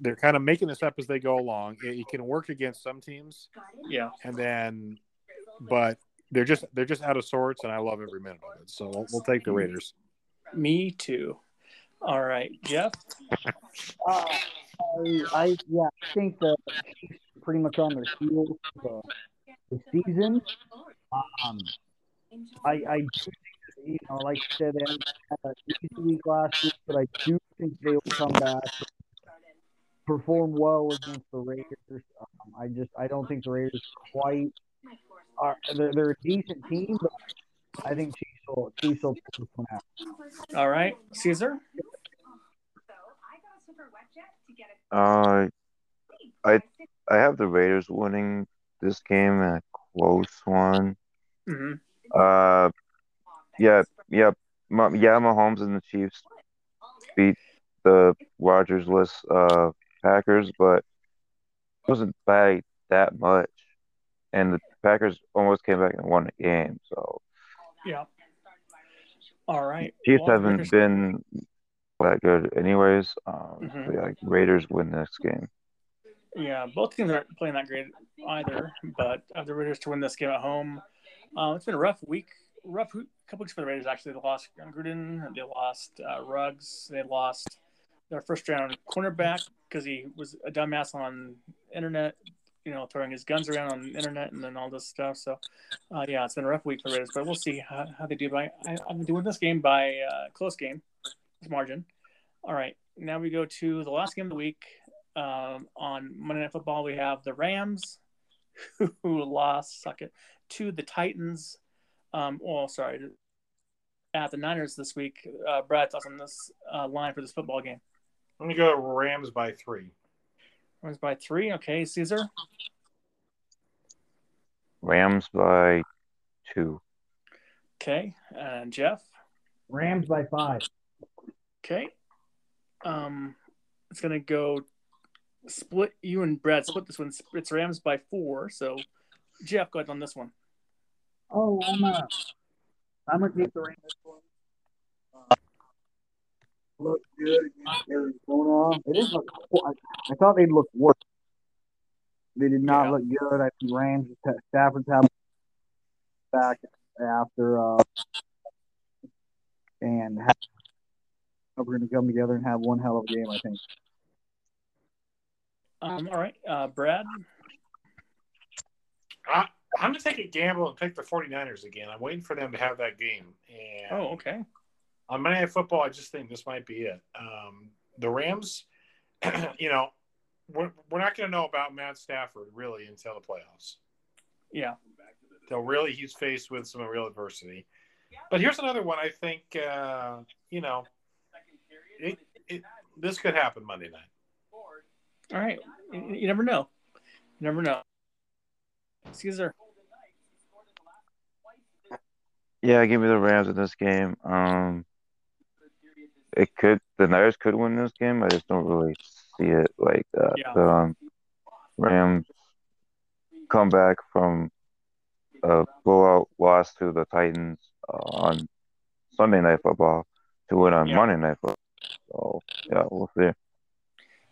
they're kind of making this up as they go along. It can work against some teams, and then but they're just out of sorts, and I love every minute of it. So we'll take the Raiders. Me too. All right, Jeff. I think that pretty much on their heels for the season. I do think, you know, like I said, they had an easy week last week, but I do think they will come back, perform well against the Raiders. I don't think the Raiders quite are. They're a decent team, but I think Chiefs will pull them out. All right, Caesar. I have the Raiders winning this game in a close one. Mahomes and the Chiefs beat the Rodgers-less Packers, but it wasn't by that much, and the Packers almost came back and won the game. So yeah, all right. The Chiefs haven't been that good, anyways. Raiders win this game. Yeah, both teams aren't playing that great either, but the Raiders to win this game at home. It's been a rough week, couple weeks for the Raiders, actually. They lost Jon Gruden, they lost Ruggs, they lost their first-round cornerback because he was a dumbass on internet, you know, throwing his guns around on the internet and then all this stuff. So, it's been a rough week for the Raiders, but we'll see how they do. I'm doing this game by close game margin. All right, now we go to the last game of the week. On Monday Night Football, we have the Rams, who lost to the Titans. At the Niners this week. Brad, thoughts on this line for this football game? I'm going to go Rams by 3. Rams by 3, okay. Caesar? Rams by 2. Okay, and Jeff? Rams by 5. Okay. It's going to go split. You and Brad split this one. It's Rams by 4. So, Jeff, go ahead on this one. Oh, I'm gonna take the Rams. Look good against Arizona. It is. I thought they'd look worse. They did not look good. I think Rams. Stafford's having back after and we're gonna come together and have one hell of a game. I think. All right, Brad. I'm going to take a gamble and pick the 49ers again. I'm waiting for them to have that game. And okay. On Monday Night Football, I just think this might be it. The Rams, you know, we're not going to know about Matt Stafford really until the playoffs. Yeah. Until really he's faced with some real adversity. But here's another one I think, you know, this could happen Monday night. All right. You never know. You never know. Caesar. Yeah, give me the Rams in this game. The Niners could win this game. I just don't really see it like that. Yeah. But, Rams come back from a blowout loss to the Titans on Sunday Night Football to win on Monday Night Football. So, yeah, we'll see.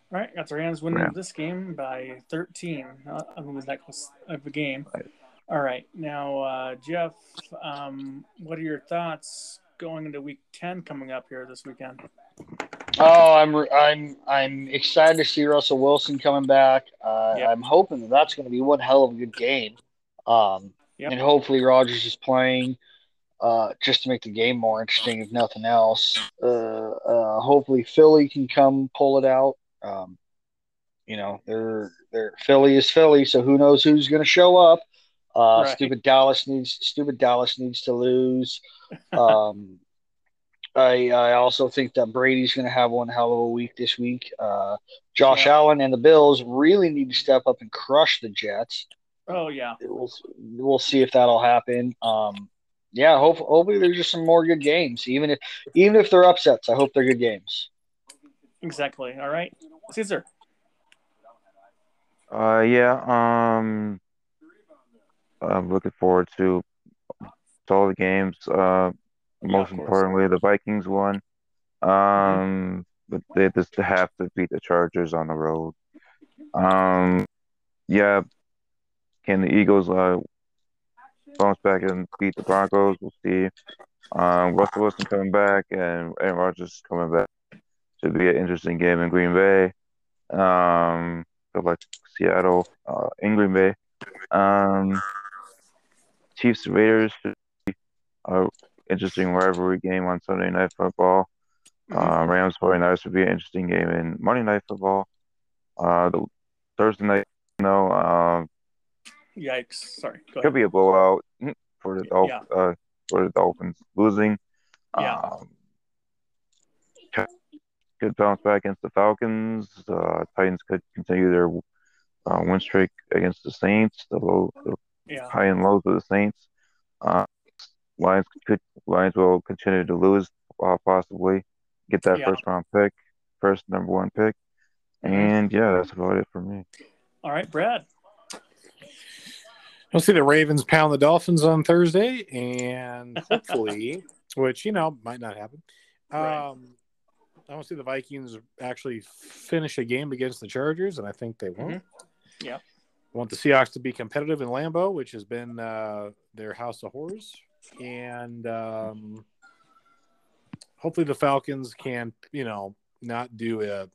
All right, got the Rams winning this game by 13. I mean, it was that close of a game. All right, now, Jeff, what are your thoughts going into Week 10 coming up here this weekend? Oh, I'm excited to see Russell Wilson coming back. I'm hoping that's going to be one hell of a good game, and hopefully Rodgers is playing. Just to make the game more interesting, if nothing else. Hopefully Philly can come pull it out. You know, they're Philly is Philly, so who knows who's going to show up? Right. Stupid Dallas needs to lose. I also think that Brady's going to have one hell of a week this week. Josh Allen and the Bills really need to step up and crush the Jets. Oh yeah, we'll see if that'll happen. yeah, hopefully there's just some more good games. Even if they're upsets, I hope they're good games. Exactly. All right, Caesar. I'm looking forward to all the games. Most importantly, the Vikings won. But they just have to beat the Chargers on the road. Can the Eagles bounce back and beat the Broncos? We'll see. Russell Wilson coming back and Aaron Rodgers coming back. Should be an interesting game in Green Bay. Good luck Seattle in Green Bay. Chiefs Raiders should be an interesting rivalry game on Sunday Night Football. Rams 49ers would be an interesting game in Monday Night Football. The Thursday night, no. Yikes! Sorry. Go ahead. Could be a blowout for the Dolphins. Yeah. For the Dolphins losing. Yeah. Could bounce back against the Falcons. Titans could continue their win streak against the Saints. The high and lows of the Saints. Lions will continue to lose, possibly get that first number one pick. And that's about it for me. All right, Brad. We'll see the Ravens pound the Dolphins on Thursday, and hopefully, which might not happen. Right. I want to see the Vikings actually finish a game against the Chargers, and I think they won't. Mm-hmm. Yeah, I want the Seahawks to be competitive in Lambeau, which has been their house of horrors, and hopefully the Falcons can not do a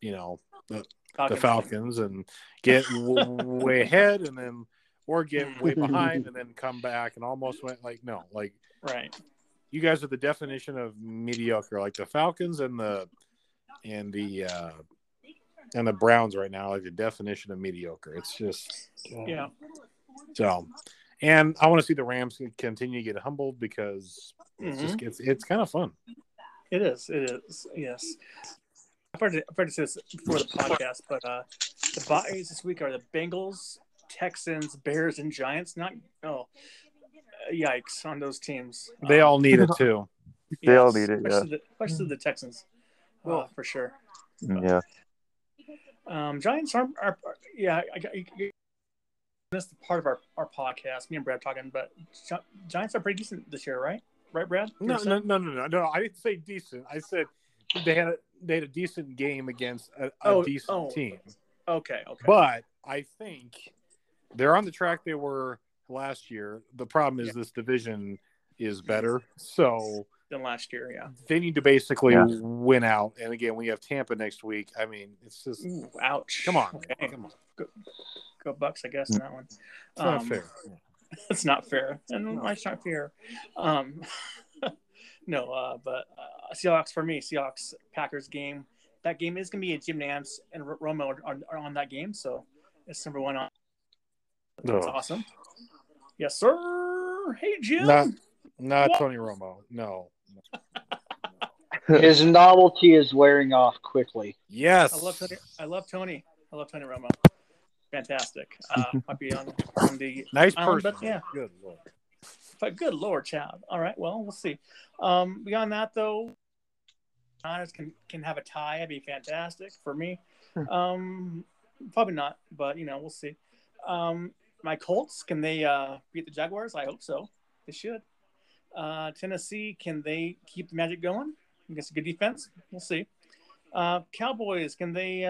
the Falcons and get way ahead and then or get way behind and then come back and almost went right. You guys are the definition of mediocre, like the Falcons and the Browns right now, like the definition of mediocre. It's just So, and I want to see the Rams continue to get humbled because it's kind of fun. It is. Yes. I've heard to say this before the podcast, but the buys this week are the Bengals, Texans, Bears, and Giants. Yikes on those teams. They all need it too. They all need it. Especially the Texans. Well, for sure. Yeah. Giants I missed part of our podcast. Me and Brad talking, but Giants are pretty decent this year, right? Right, Brad? No. I didn't say decent. I said they had a decent game against a decent team. Okay. But I think they're on the track they were last year. The problem is this division is better than last year. Yeah, they need to basically win out. And again, we have Tampa next week. I mean, it's just ouch. Come on, okay. Come on. Go Bucks, I guess. In that one, it's not fair. It's not fair, and life's not fair. But Seahawks for me. Seahawks Packers game. That game is going to be a Jim Nantz and Romo are on that game, so it's number one on. That's awesome. Yes, sir. Hey, Jim. Not Tony Romo. No. His novelty is wearing off quickly. Yes. I love Tony Romo. Fantastic. Might be on the nice person. But, yeah. Good Lord. But good Lord, child. All right. Well, we'll see. Beyond that, though, Niners can have a tie. That'd be fantastic for me. Probably not, but we'll see. My Colts, can they beat the Jaguars? I hope so. They should. Tennessee, can they keep the magic going? I guess a good defense. We'll see. Cowboys, can they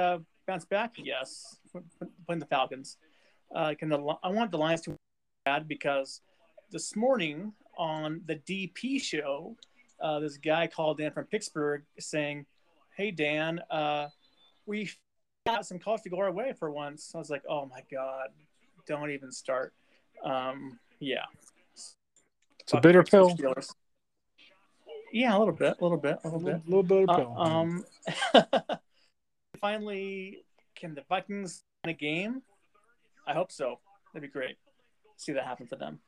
bounce back? Yes. Playing the Falcons. I want the Lions to win bad because this morning on the DP show, this guy called in from Pittsburgh saying, "Hey, Dan, we got some cause to go our way for once." So I was like, "Oh my God. Don't even start." It's a bitter pill. Yeah, a little bit. Pill. Finally, can the Vikings win a game? I hope so. That'd be great. See that happen for them.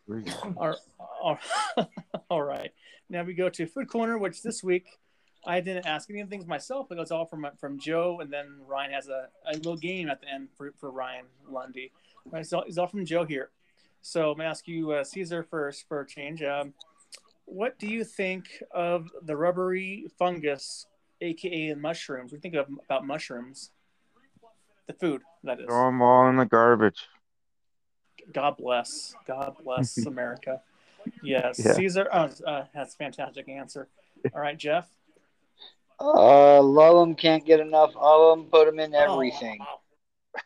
All right. Now we go to Food Corner, which this week I didn't ask any of the things myself, but it's all from Joe, and then Ryan has a little game at the end for Ryan Lundy. Right, so it's all from Joe here. So I'm going to ask you, Caesar, first for a change. What do you think of the rubbery fungus, a.k.a. mushrooms? We think about mushrooms. The food, that is. Throw them all in the garbage. God bless. God bless America. Yes. Yeah. Caesar has a fantastic answer. All right, Jeff? Love them, can't get enough of them, put them in everything.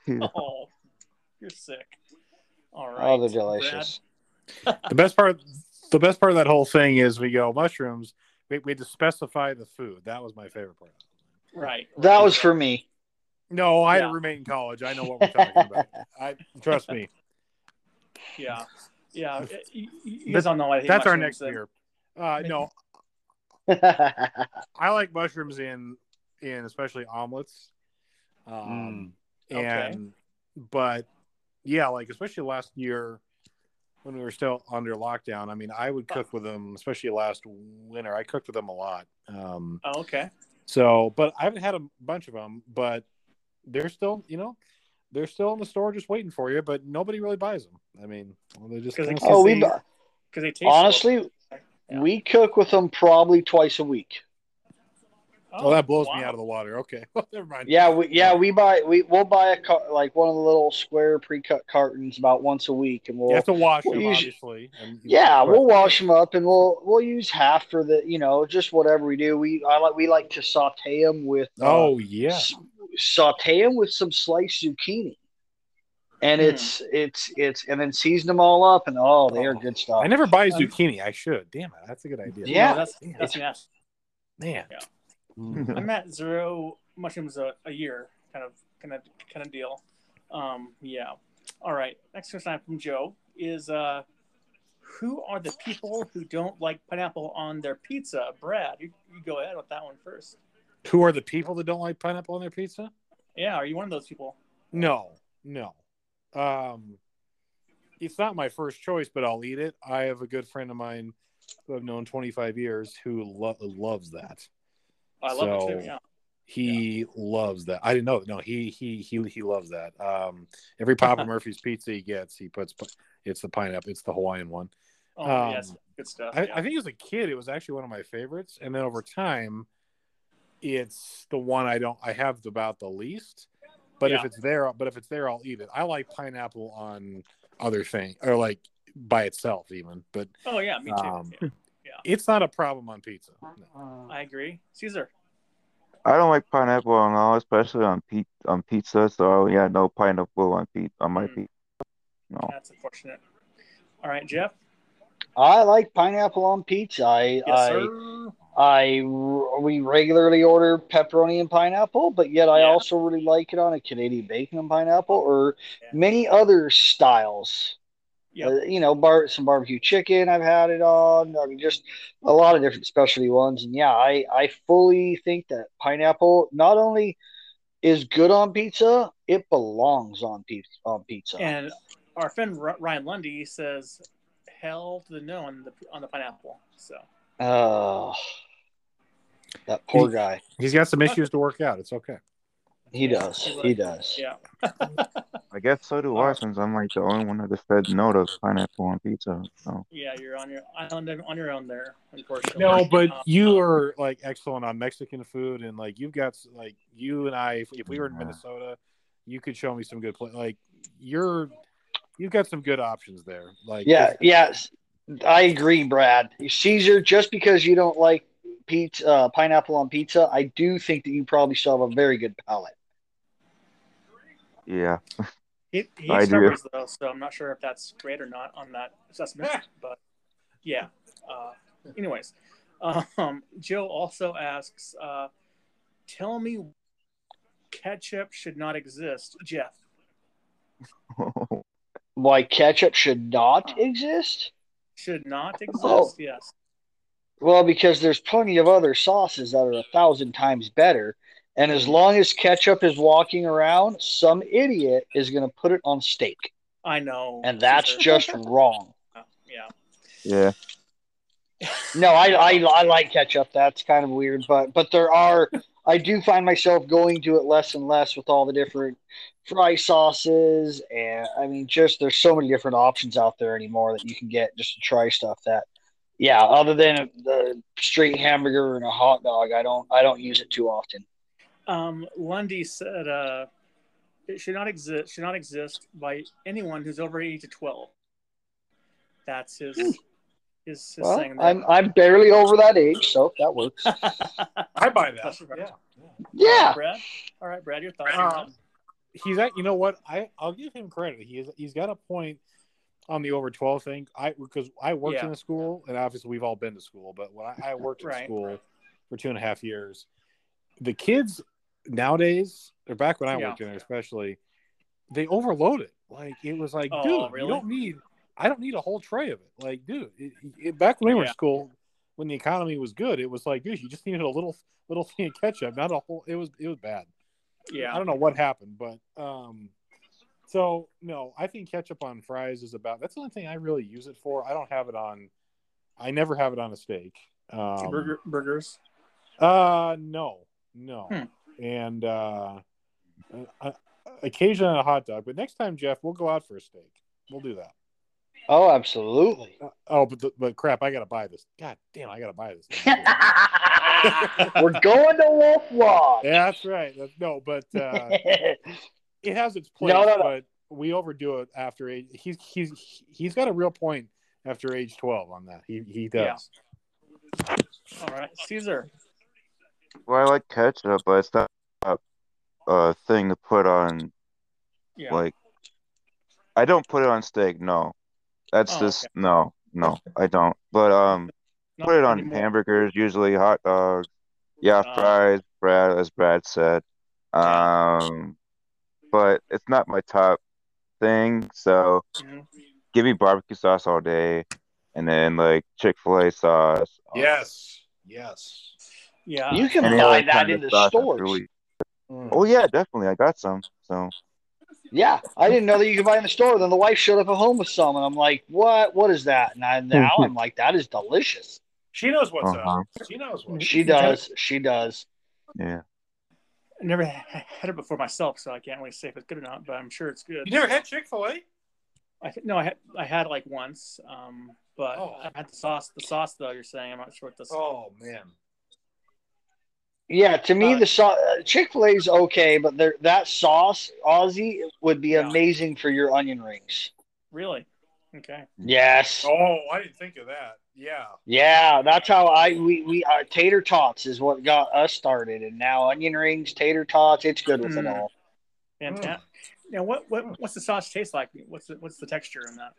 Oh, you're sick. All right. Oh, they're delicious. The best part of that whole thing is we go mushrooms. We had to specify the food. That was my favorite part. Right. That was for me. No, I had to remain in college. I know what we're talking about. Trust me. Yeah. Yeah. You guys don't know what I hate. That's our next beer. No. I like mushrooms in especially omelets. But yeah, like especially last year when we were still under lockdown, I mean, I would cook with them, especially last winter. I cooked with them a lot. So, but I haven't had a bunch of them, but they're still, they're still in the store just waiting for you, but nobody really buys them. I mean, they just because they taste honestly. Yeah. We cook with them probably twice a week. Oh, that blows me out of the water. Okay, never mind. Yeah, we'll buy like one of the little square pre-cut cartons about once a week, and we'll you have to wash them obviously. We'll wash them up, and we'll use half for the just whatever we do. We like to saute them with saute them with some sliced zucchini. And it's and then season them all up, and they are good stuff. I never buy zucchini. I should. Damn it, that's a good idea. Yeah, that's nasty. Man, yeah. I'm at 0 mushrooms a year, kind of deal. Yeah. All right. Next question from Joe is, who are the people who don't like pineapple on their pizza? Brad, you go ahead with that one first. Who are the people that don't like pineapple on their pizza? Yeah, are you one of those people? No. It's not my first choice, but I'll eat it. I have a good friend of mine who I've known 25 years who loves that. I love it too. Yeah, he loves that. I didn't know. No, he loves that. Every Papa Murphy's pizza he gets, it's the pineapple. It's the Hawaiian one. Oh, yes, good stuff. I think as a kid, it was actually one of my favorites, and then over time, it's the one I have about the least. But if it's there, I'll eat it. I like pineapple on other things, or like by itself, even. But me too. It's not a problem on pizza. No. I agree, Caesar. I don't like pineapple at all, especially on pizza. So no pineapple on my pizza. No, that's unfortunate. All right, Jeff. I like pineapple on pizza. We regularly order pepperoni and pineapple, but yet I also really like it on a Canadian bacon and pineapple, or many other styles. Yep. Some barbecue chicken I've had it on. I mean, just a lot of different specialty ones. And I fully think that pineapple not only is good on pizza, it belongs on pizza. And our friend Ryan Lundy says, "Hell to the no" on the pineapple. So. Oh. That poor guy. He's got some issues to work out. It's okay. He does. Yeah. I guess so do I, since I'm like the only one that said no to pineapple on pizza. So. Yeah, you're on your island on your own there, unfortunately. No, but you are like excellent on Mexican food, and like you've got like you and I. If we were in Minnesota, you could show me some good place. Like you've got some good options there. Like I agree, Brad. Caesar, just because you don't like pizza, pineapple on pizza, I do think that you probably still have a very good palate. Yeah, he struggles though, so I'm not sure if that's great or not on that assessment. But yeah. Anyways, Joe also asks, "Tell me, ketchup should not exist, Jeff." Why ketchup should not exist? Should not exist. Oh. Yes. Well, because there's plenty of other sauces that are 1,000 times better. And as long as ketchup is walking around, some idiot is going to put it on steak. I know. And that's just wrong. Yeah. No, I like ketchup. That's kind of weird. But there are – I do find myself going to it less and less with all the different fry sauces. And, I mean, just there's so many different options out there anymore that you can get just to try stuff that – yeah, other than the straight hamburger and a hot dog, I don't use it too often. Lundy said it should not exist by anyone who's over the age of 12. That's his well, saying. That. I'm barely over that age, so that works. I buy that. Yeah. All right, Brad, your thoughts on that? He's at, you know what? I'll give him credit. He's got a point on the over 12 thing. Because I worked in a school, and obviously we've all been to school, but when I worked in school for 2.5 years, the kids nowadays, or back when I worked in there especially, they overloaded. Like, it was like, really? I don't need a whole tray of it. Like, dude, back when we were in school, when the economy was good, it was like, dude, you just needed a little thing of ketchup, not a whole. It was bad. Yeah, I don't know what happened, but so no, I think ketchup on fries is about. That's the only thing I really use it for. I don't have it on. I never have it on a steak. Burgers. No. And occasionally on a hot dog, but next time, Jeff, we'll go out for a steak. We'll do that. Oh, absolutely. But crap, I gotta buy this. God damn, I gotta buy this. We're going to Wolf Lodge. Yeah, that's right. No, but it has its place. No. But we overdo it after age. He's got a real point after age 12 on that. He does. Yeah. All right, Caesar. Well, I like ketchup, but it's not a thing to put on. Yeah. Like, I don't put it on steak. No, that's no, I don't. But put it on hamburgers, usually hot dogs. Yeah, fries, as Brad said. But it's not my top thing, so give me barbecue sauce all day, and then, like, Chick-fil-A sauce. Yes. Yeah. You can buy that in the stores. Really... Oh, yeah, definitely. I got some, so... Yeah, I didn't know that you could buy in the store. Then the wife showed up at home with some, and I'm like, what? What is that? And now I'm like, that is delicious. She knows what's up. She knows what. She does. Yeah. I never had it before myself, so I can't really say if it's good or not, but I'm sure it's good. You never had Chick-fil-A? I had like once, but I had the sauce. The sauce, though, you're saying, I'm not sure what the sauce. Oh, man. Yeah, to me, the sauce, Chick-fil-A is okay, but that sauce, Aussie, would be amazing for your onion rings. Really? Okay. Yes. Oh, I didn't think of that. Yeah. Yeah, that's how we tater tots is what got us started, and now onion rings, tater tots, it's good with it all. Fantastic. Now, what's the sauce taste like? What's the texture in that?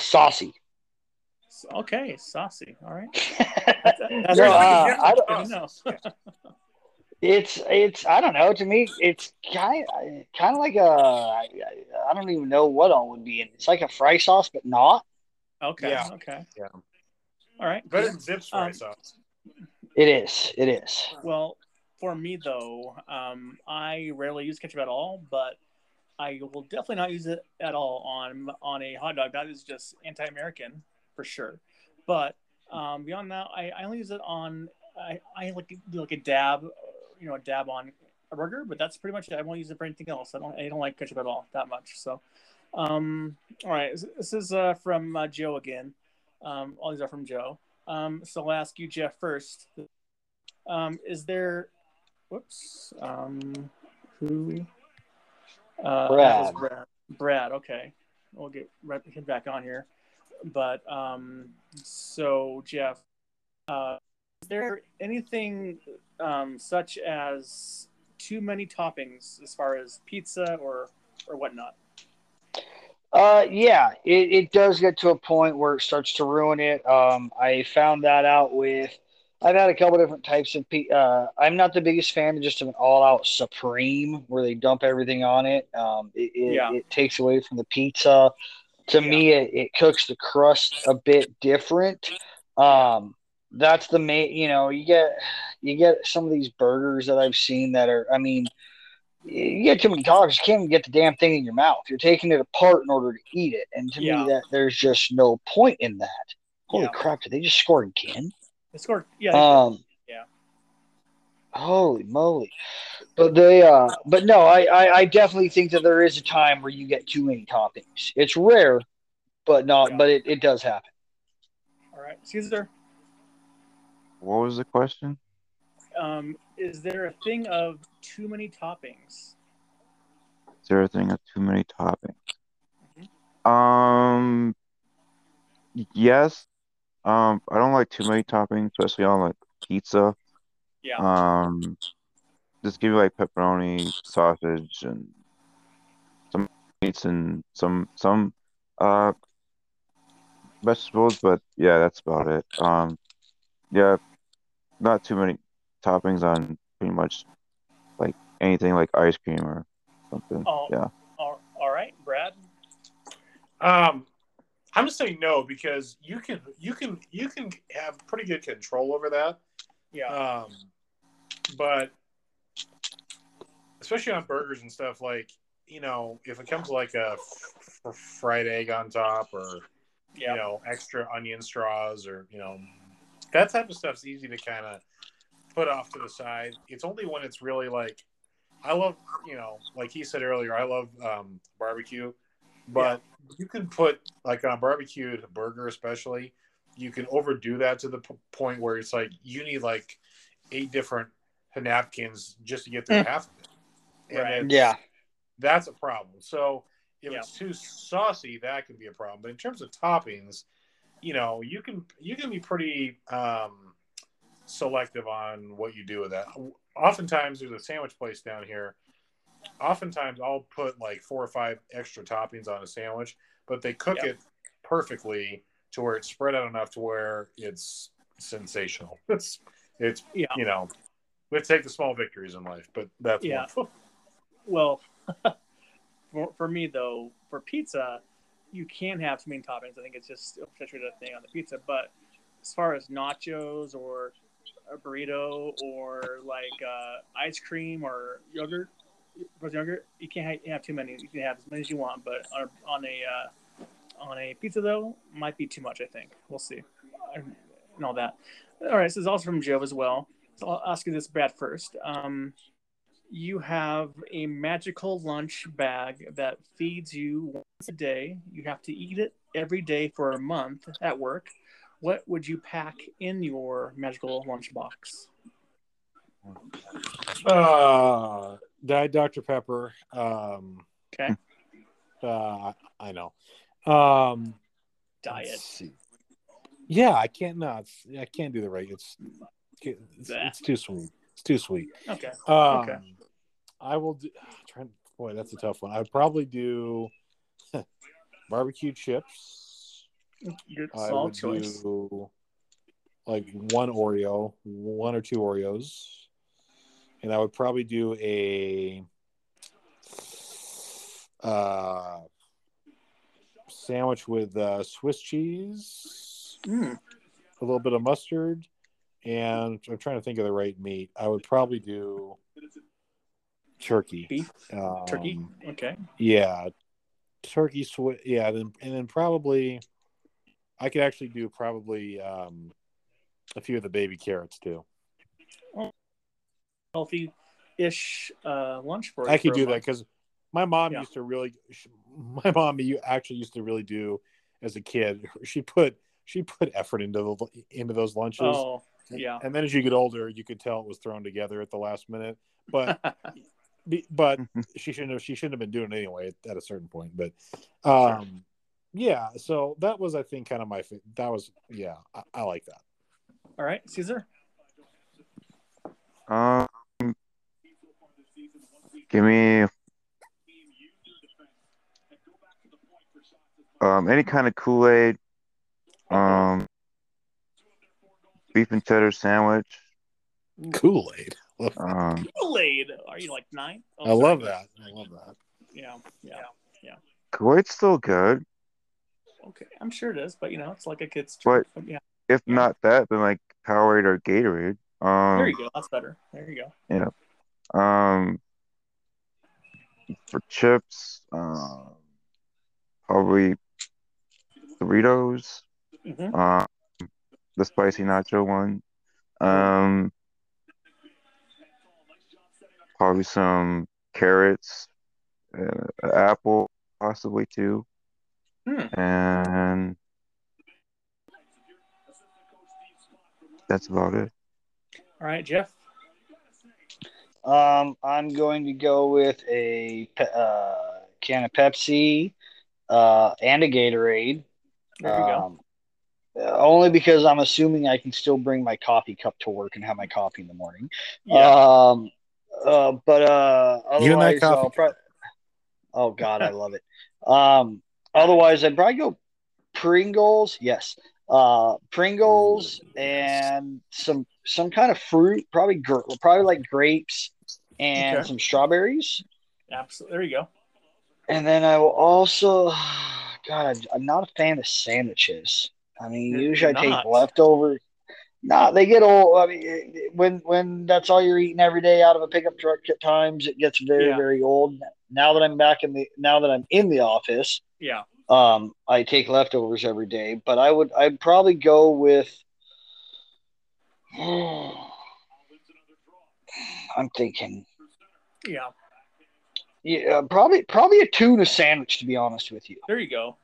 Saucy. Okay, saucy. All right. That's I don't know. It's I don't know. To me, it's kind of like a I don't even know what all would be in. It's like a fry sauce, but not. Okay. Yeah. Okay. Yeah. All right. Better than Zip's fry sauce. It is. Well, for me though, I rarely use ketchup at all, but I will definitely not use it at all on a hot dog. That is just anti-American. For sure, but beyond that, I only use it on I like a dab, a dab on a burger, but that's pretty much it. I won't use it for anything else. I don't like ketchup at all that much. So, all right, this is from Joe again. All these are from Joe. So I'll ask you, Jeff, first. Is there? Whoops. Who? Brad. That was Brad. Okay, we'll get him back on here. But so Jeff, is there anything such as too many toppings as far as pizza or whatnot? Yeah, it does get to a point where it starts to ruin it. I found that out with I've had a couple different types of pizza. I'm not the biggest fan of just an all-out supreme where they dump everything on it. It takes away from the pizza. To me, it cooks the crust a bit different. That's the main, you get some of these burgers that I've seen that are, you get too many toppings, you can't even get the damn thing in your mouth. You're taking it apart in order to eat it. And to me, that there's just no point in that. Holy crap, did they just score again? They scored, yeah. Holy moly. But they but no, I definitely think that there is a time where you get too many toppings. It's rare, but it does happen. right, Caesar. What was the question? Is there a thing of too many toppings? Is there a thing of too many toppings? Mm-hmm. Yes. I don't like too many toppings, especially on like pizza. Yeah. Just give you like pepperoni, sausage, and some meats and some vegetables. But yeah, that's about it. Yeah, not too many toppings on pretty much like anything, like ice cream or something. Oh, yeah. All right, Brad. I'm just saying no because you can have pretty good control over that. Yeah. But especially on burgers and stuff, like, you know, if it comes to like a fried egg on top or, you know, extra onion straws or, you know, that type of stuff's easy to kind of put off to the side. It's only when it's really like, I love, you know, like he said earlier, I love barbecue, but you can put like on a barbecued burger, especially, you can overdo that to the point where it's like, you need like 8 different napkins just to get through half of it. And right. Yeah. That's a problem. So if it's too saucy, that could be a problem. But in terms of toppings, you know, you can be pretty selective on what you do with that. Oftentimes there's a sandwich place down here. Oftentimes I'll put like 4 or 5 extra toppings on a sandwich, but they cook it perfectly to where it's spread out enough to where it's sensational. It's you know, we have to take the small victories in life, but that's wonderful. Well, for me, though, for pizza, you can have too many toppings. I think it's just officially a thing on the pizza. But as far as nachos or a burrito or, like, ice cream or yogurt, you can't have too many. You can have as many as you want. But on a pizza, though, might be too much, I think. We'll see. And all that. All right, this is also from Joe as well. So I'll ask you this, Brad, first. You have a magical lunch bag that feeds you once a day. You have to eat it every day for a month at work. What would you pack in your magical lunch box? Diet Dr. Pepper. Okay. I know. Diet. Yeah, I can't not. I can't do the right. It's too sweet. It's too sweet. Okay. Okay. I will do. Boy, that's a tough one. I would probably do barbecue chips. Good solid choice. Do, like 1 Oreo, 1 or 2 Oreos, and I would probably do a sandwich with Swiss cheese, a little bit of mustard. And I'm trying to think of the right meat. I would probably do turkey. Beef? Turkey? Okay. Yeah. Turkey. Yeah. And then probably I could actually do probably a few of the baby carrots too. Healthy-ish lunch for I could do that because my mom used to really – my mom actually used to really do as a kid. She put effort into those lunches. Oh. Yeah, and then as you get older, you could tell it was thrown together at the last minute. But, but she shouldn't have been doing it anyway at a certain point. But, sure. Yeah. So that was, I think, kind of my. That was, yeah. I like that. All right, Caesar. Give me any kind of Kool-Aid. Beef and cheddar sandwich. Kool-Aid. Kool-Aid. Are you like 9? Oh, I love that. I love that. Yeah. Kool-Aid's still good. Okay, I'm sure it is, but you know, it's like a kid's treat. But if not that, then like Powerade or Gatorade. There you go. That's better. There you go. Yeah. For chips, probably Doritos. Mm-hmm. The spicy nacho one. Probably some carrots, apple, possibly too. And that's about it. All right, Jeff. I'm going to go with a can of Pepsi and a Gatorade. There you go. Only because I'm assuming I can still bring my coffee cup to work and have my coffee in the morning. Yeah. But otherwise, oh God, I love it. Otherwise, I'd probably go Pringles. Yes. Pringles and some kind of fruit, probably like grapes and some strawberries. Absolutely. There you go. And then I will also, God, I'm not a fan of sandwiches. I mean, usually I take leftovers. Nah, they get old. I mean, when that's all you're eating every day out of a pickup truck, at times it gets very, very old. Now that I'm in the office, I take leftovers every day. But I'd probably go with. I'm thinking. Yeah, probably a tuna sandwich, to be honest with you. There you go.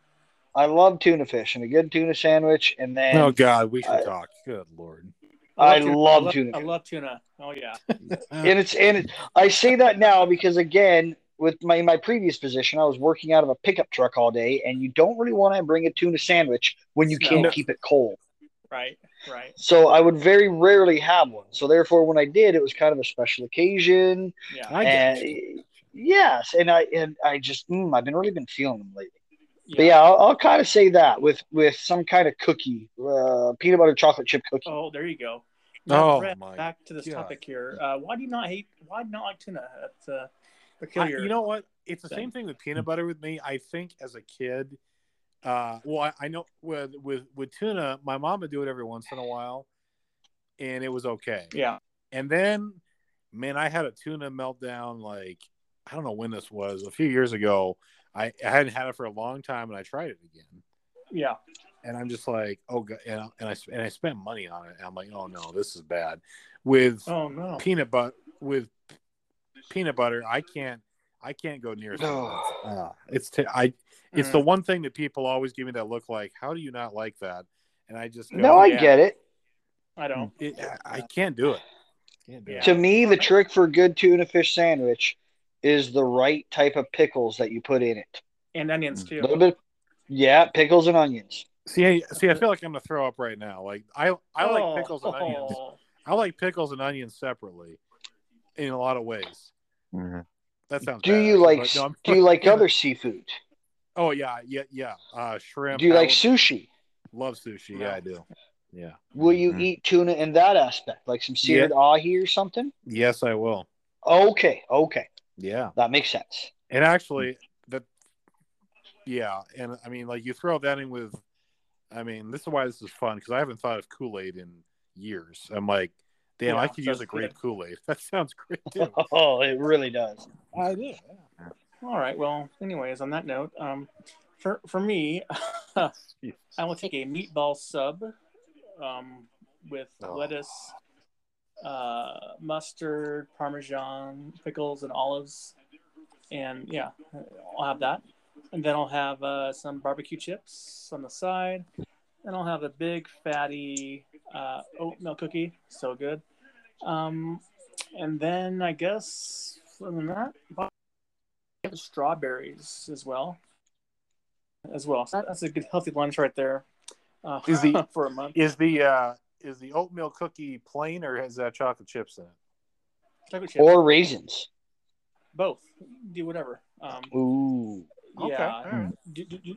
I love tuna fish and a good tuna sandwich, and then oh God, we can talk. Good Lord, I love tuna. I love tuna. Oh yeah, and I say that now because again, with my previous position, I was working out of a pickup truck all day, and you don't really want to bring a tuna sandwich when you can't keep it cold. Right. So I would very rarely have one. So therefore, when I did, it was kind of a special occasion. Yeah, I've been really been feeling them lately. Yeah. But yeah, I'll kind of say that with some kind of cookie, peanut butter chocolate chip cookie. Oh, there you go. Now, Brett, back to this topic here. Why do you not like tuna? You know what? It's the same thing with peanut butter with me. I think as a kid, I know with tuna, my mom would do it every once in a while, and it was okay. Yeah. And then, man, I had a tuna meltdown. Like I don't know when this was, a few years ago. I hadn't had it for a long time, and I tried it again. Yeah, and I'm just like, oh God, and I spent money on it. And I'm like, oh no, this is bad. With peanut butter, I can't go near something. It's the one thing that people always give me that look like, how do you not like that? And I just go, I get it. I don't. I can't do it. To me, the trick for a good tuna fish sandwich is the right type of pickles that you put in it. And onions, too. A little bit. Yeah, pickles and onions. See, I feel like I'm going to throw up right now. Like, I like pickles and onions. I like pickles and onions separately in a lot of ways. Mm-hmm. That sounds bad. Do you like other seafood? Oh, yeah. Shrimp. Do you like sushi? Love sushi. Yeah, I do. Yeah. Will you eat tuna in that aspect? Like some seared ahi or something? Yes, I will. Okay. Yeah, that makes sense. And actually, and I mean, like you throw that in with, I mean, this is why this is fun because I haven't thought of Kool-Aid in years. I'm like, damn, I could use a grape Kool-Aid. That sounds great too. Oh, it really does. I do. Yeah. All right. Well, anyways, on that note, for me, I will take a meatball sub, with lettuce, mustard, parmesan, pickles, and olives, and I'll have that, and then I'll have some barbecue chips on the side, and I'll have a big fatty oatmeal cookie, so good. And then I guess other than that, strawberries as well. So that's a good healthy lunch right there. For a month Is the oatmeal cookie plain, or has that chocolate chips in it? Chocolate chips. Or raisins. Both. Do whatever. Ooh. Yeah. Okay. All right.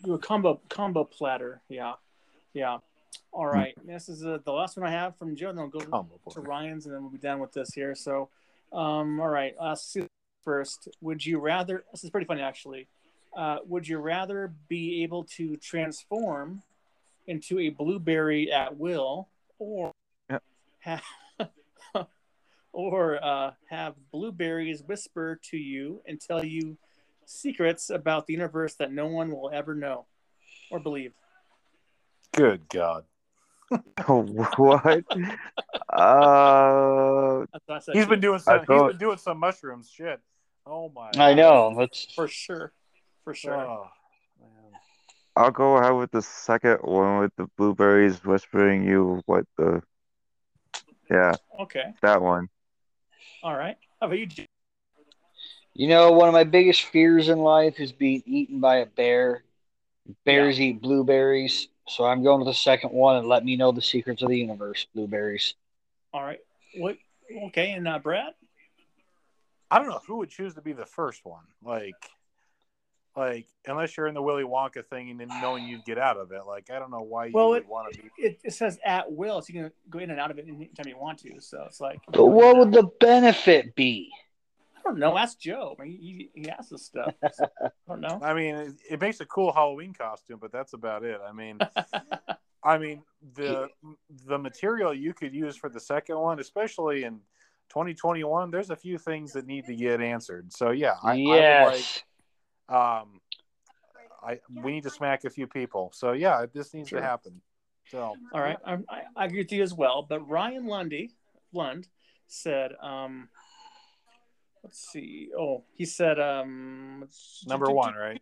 Do a combo platter. Yeah. All right. This is the last one I have from Joe, and then I'll go to Ryan's, and then we'll be done with this here. So, all right. First, would you rather – this is pretty funny, actually. Would you rather be able to transform into a blueberry at will – Or have blueberries whisper to you and tell you secrets about the universe that no one will ever know or believe. Good God! What? He's been doing some mushrooms shit. Oh my! I know. For sure. Oh. I'll go ahead with the second one with the blueberries whispering you what the Yeah. Okay. That one. All right. How about you, Jim? You know, one of my biggest fears in life is being eaten by a bear. Bears eat blueberries, so I'm going with the second one and let me know the secrets of the universe, blueberries. All right. What? Okay, and Brad? I don't know who would choose to be the first one. Like unless you're in the Willy Wonka thing and then knowing you'd get out of it. Like, I don't know why you would want to be. It says at will, so you can go in and out of it anytime you want to. So it's like. But what would the benefit be? I don't know. Ask Joe. I mean, he asks us stuff. So, I don't know. I mean, it makes a cool Halloween costume, but that's about it. I mean, the material you could use for the second one, especially in 2021, there's a few things that need to get answered. So yeah, we need to smack a few people. So yeah, this needs to happen. So all right, I agree with you as well. But Ryan Lund said. Let's see. Oh, he said number one, right?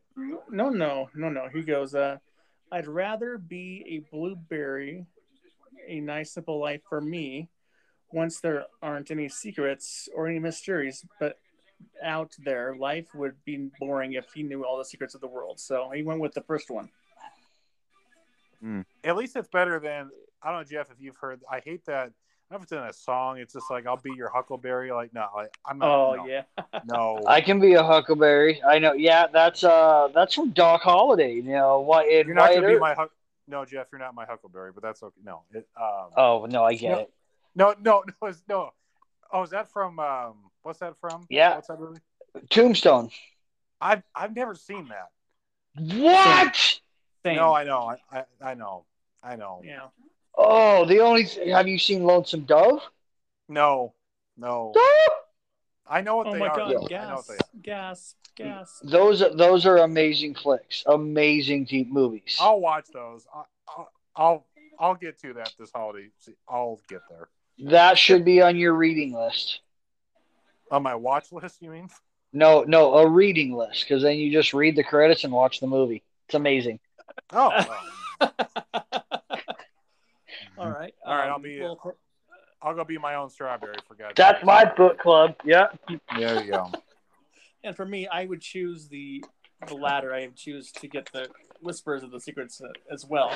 No. He goes, I'd rather be a blueberry, a nice simple life for me, once there aren't any secrets or any mysteries, but out there, life would be boring if he knew all the secrets of the world. So he went with the first one. Mm. At least it's better than, I don't know, Jeff, if you've heard, I hate that. I don't know if it's in a song. It's just like, I'll be your huckleberry. Like, no, I'm not. Oh, no. Yeah. No. I can be a huckleberry. I know. Yeah, that's from Doc Holliday. You know, you're not going to be my huckleberry. No, Jeff, you're not my huckleberry, but that's okay. No. I get it. No. Oh, is that from, what's that from? Yeah. What's that movie? Tombstone. I've never seen that. What? Same. No, I know. I know. Yeah. Oh, have you seen Lonesome Dove? No. Dove? I know what they are. Oh my God! Gas. Those are amazing flicks. Amazing deep movies. I'll watch those. I'll get to that this holiday. I'll get there. That should be on your reading list. On my watch list, you mean? No, a reading list. Because then you just read the credits and watch the movie. It's amazing. Oh. All right. I'll go be my own strawberry. That's my book club. Yeah. There you go. And for me, I would choose the latter. I would choose to get the whispers of the secrets as well.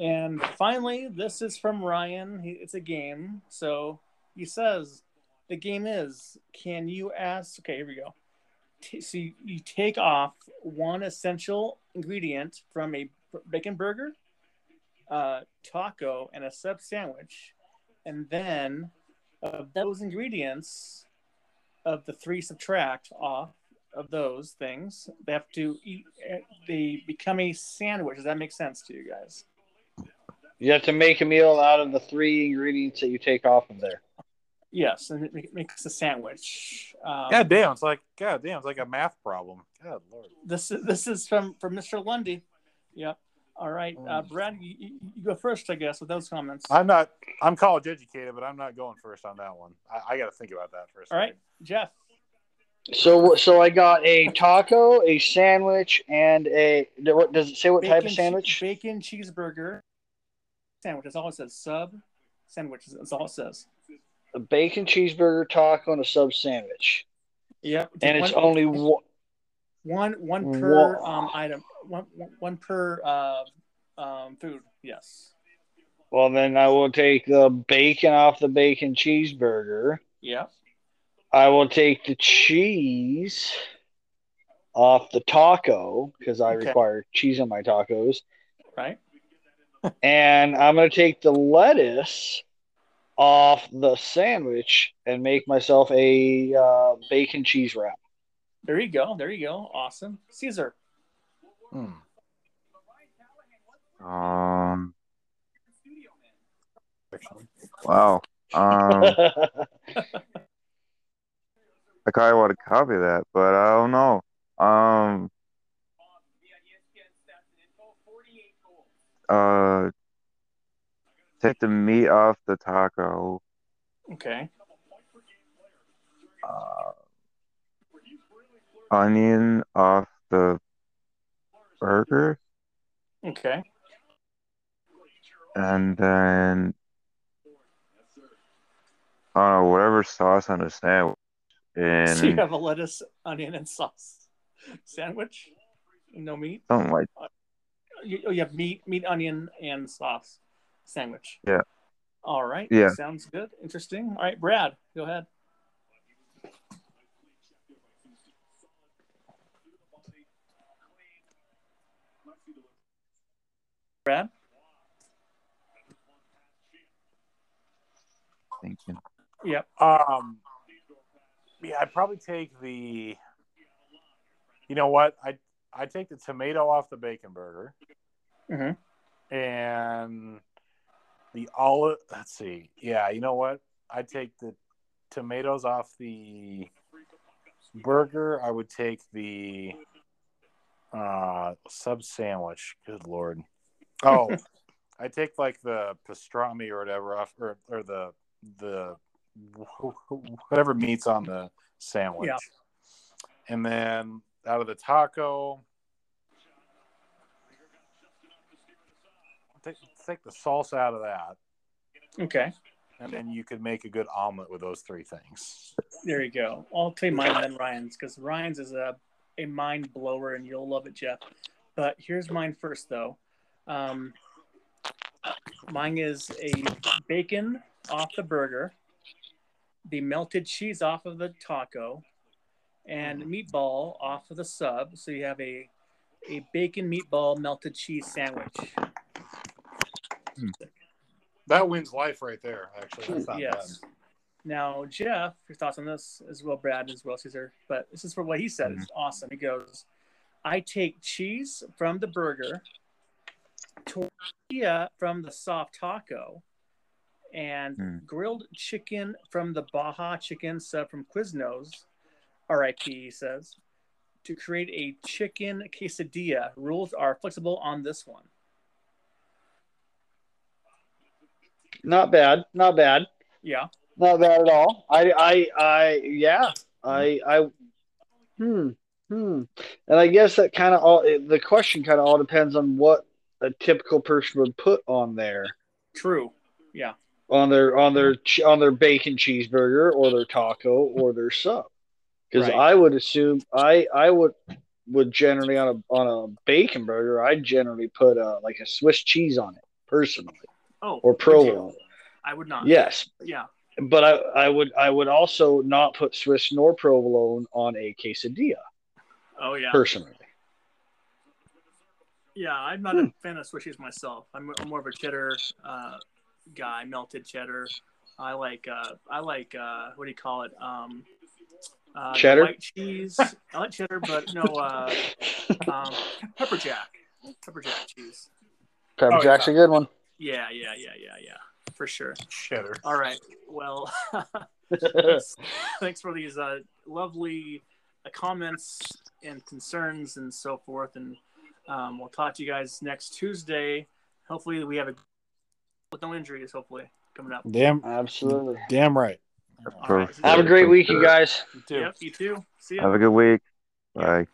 And finally, this is from Ryan. It's a game. So he says, the game is, can you ask? Okay, here we go. So you take off one essential ingredient from a bacon burger, taco, and a sub sandwich, and then of those ingredients, of the three subtract off of those things, they have to eat. They become a sandwich. Does that make sense to you guys? You have to make a meal out of the three ingredients that you take off of there. Yes, and it makes a sandwich. God damn, it's like a math problem. God Lord. This is from Mr. Lundy. Yep. All right, Brad, you go first, I guess, with those comments. I'm college educated, but I'm not going first on that one. I got to think about that for a second. All right, Jeff. So I got a taco, a sandwich, and a – does it say what type of sandwich? Bacon cheeseburger sandwich. That's all it says. Sub sandwich. That's all it says. A bacon cheeseburger, taco, and a sub sandwich. Yep. And it's only one. One per item. One per food. Yes. Well, then I will take the bacon off the bacon cheeseburger. Yeah. I will take the cheese off the taco because I require cheese on my tacos. Right. And I'm going to take the lettuce off the sandwich and make myself a bacon cheese wrap. There you go. Awesome. Caesar. Wow. I kind of want to copy that, but I don't know. Take the meat off the taco. Okay. Onion off the burger. Okay. And then I don't know, whatever sauce on a sandwich. And so you have a lettuce, onion, and sauce sandwich? No meat? Something like that. You have meat, onion, and sauce sandwich. Yeah. All right. Yeah. Sounds good. Interesting. All right, Brad, go ahead. Brad? Thank you. Yep. Yeah, I'd probably take the – you know what? I'd take the tomato off the bacon burger. Mm-hmm. And the olive – let's see. Yeah, you know what? I'd take the tomatoes off the burger. I would take the sub sandwich. Good Lord. Oh, I take like the pastrami or whatever off, or the whatever meat's on the sandwich, yeah. And then out of the taco, take the salsa out of that. Okay, and then you could make a good omelet with those three things. There you go. I'll take mine and then Ryan's, because Ryan's is a mind blower, and you'll love it, Jeff. But here's mine first, though. Mine is a bacon off the burger, the melted cheese off of the taco, and meatball off of the sub. So you have a bacon meatball melted cheese sandwich. That wins life right there, actually. That's not yes. Bad. Now, Jeff, your thoughts on this as well, Brad, as well, Caesar, but this is for what he said. Mm-hmm. It's awesome. He goes, I take cheese from the burger, tortilla from the soft taco, and grilled chicken from the Baja chicken sub from Quiznos, R.I.P., he says, to create a chicken quesadilla. Rules are flexible on this one. Not bad. Yeah. Not bad at all. And I guess that kind of all, the question kind of all depends on what a typical person would put on there. True. Yeah. On their bacon cheeseburger or their taco or their sub. Because right. I would assume I would generally on a bacon burger, I'd generally put a Swiss cheese on it personally. Oh. Or provolone. I would not. Yes. Yeah. But I would also not put Swiss nor provolone on a quesadilla. Oh yeah. Personally. Yeah, I'm not a fan of Swiss cheese myself. I'm more of a cheddar guy, melted cheddar. I like what do you call it? Cheddar? White cheese. I like cheddar, but no, pepper jack cheese. Pepper jack's a good one. Yeah, for sure. Cheddar. All right, well, thanks for these lovely comments and concerns and so forth, and we'll talk to you guys next Tuesday. Hopefully, we have no injuries. Hopefully, coming up. Damn, absolutely. Damn right. All right. Have a great week, you guys. You too. Yep, you too. See you. Have a good week. Bye.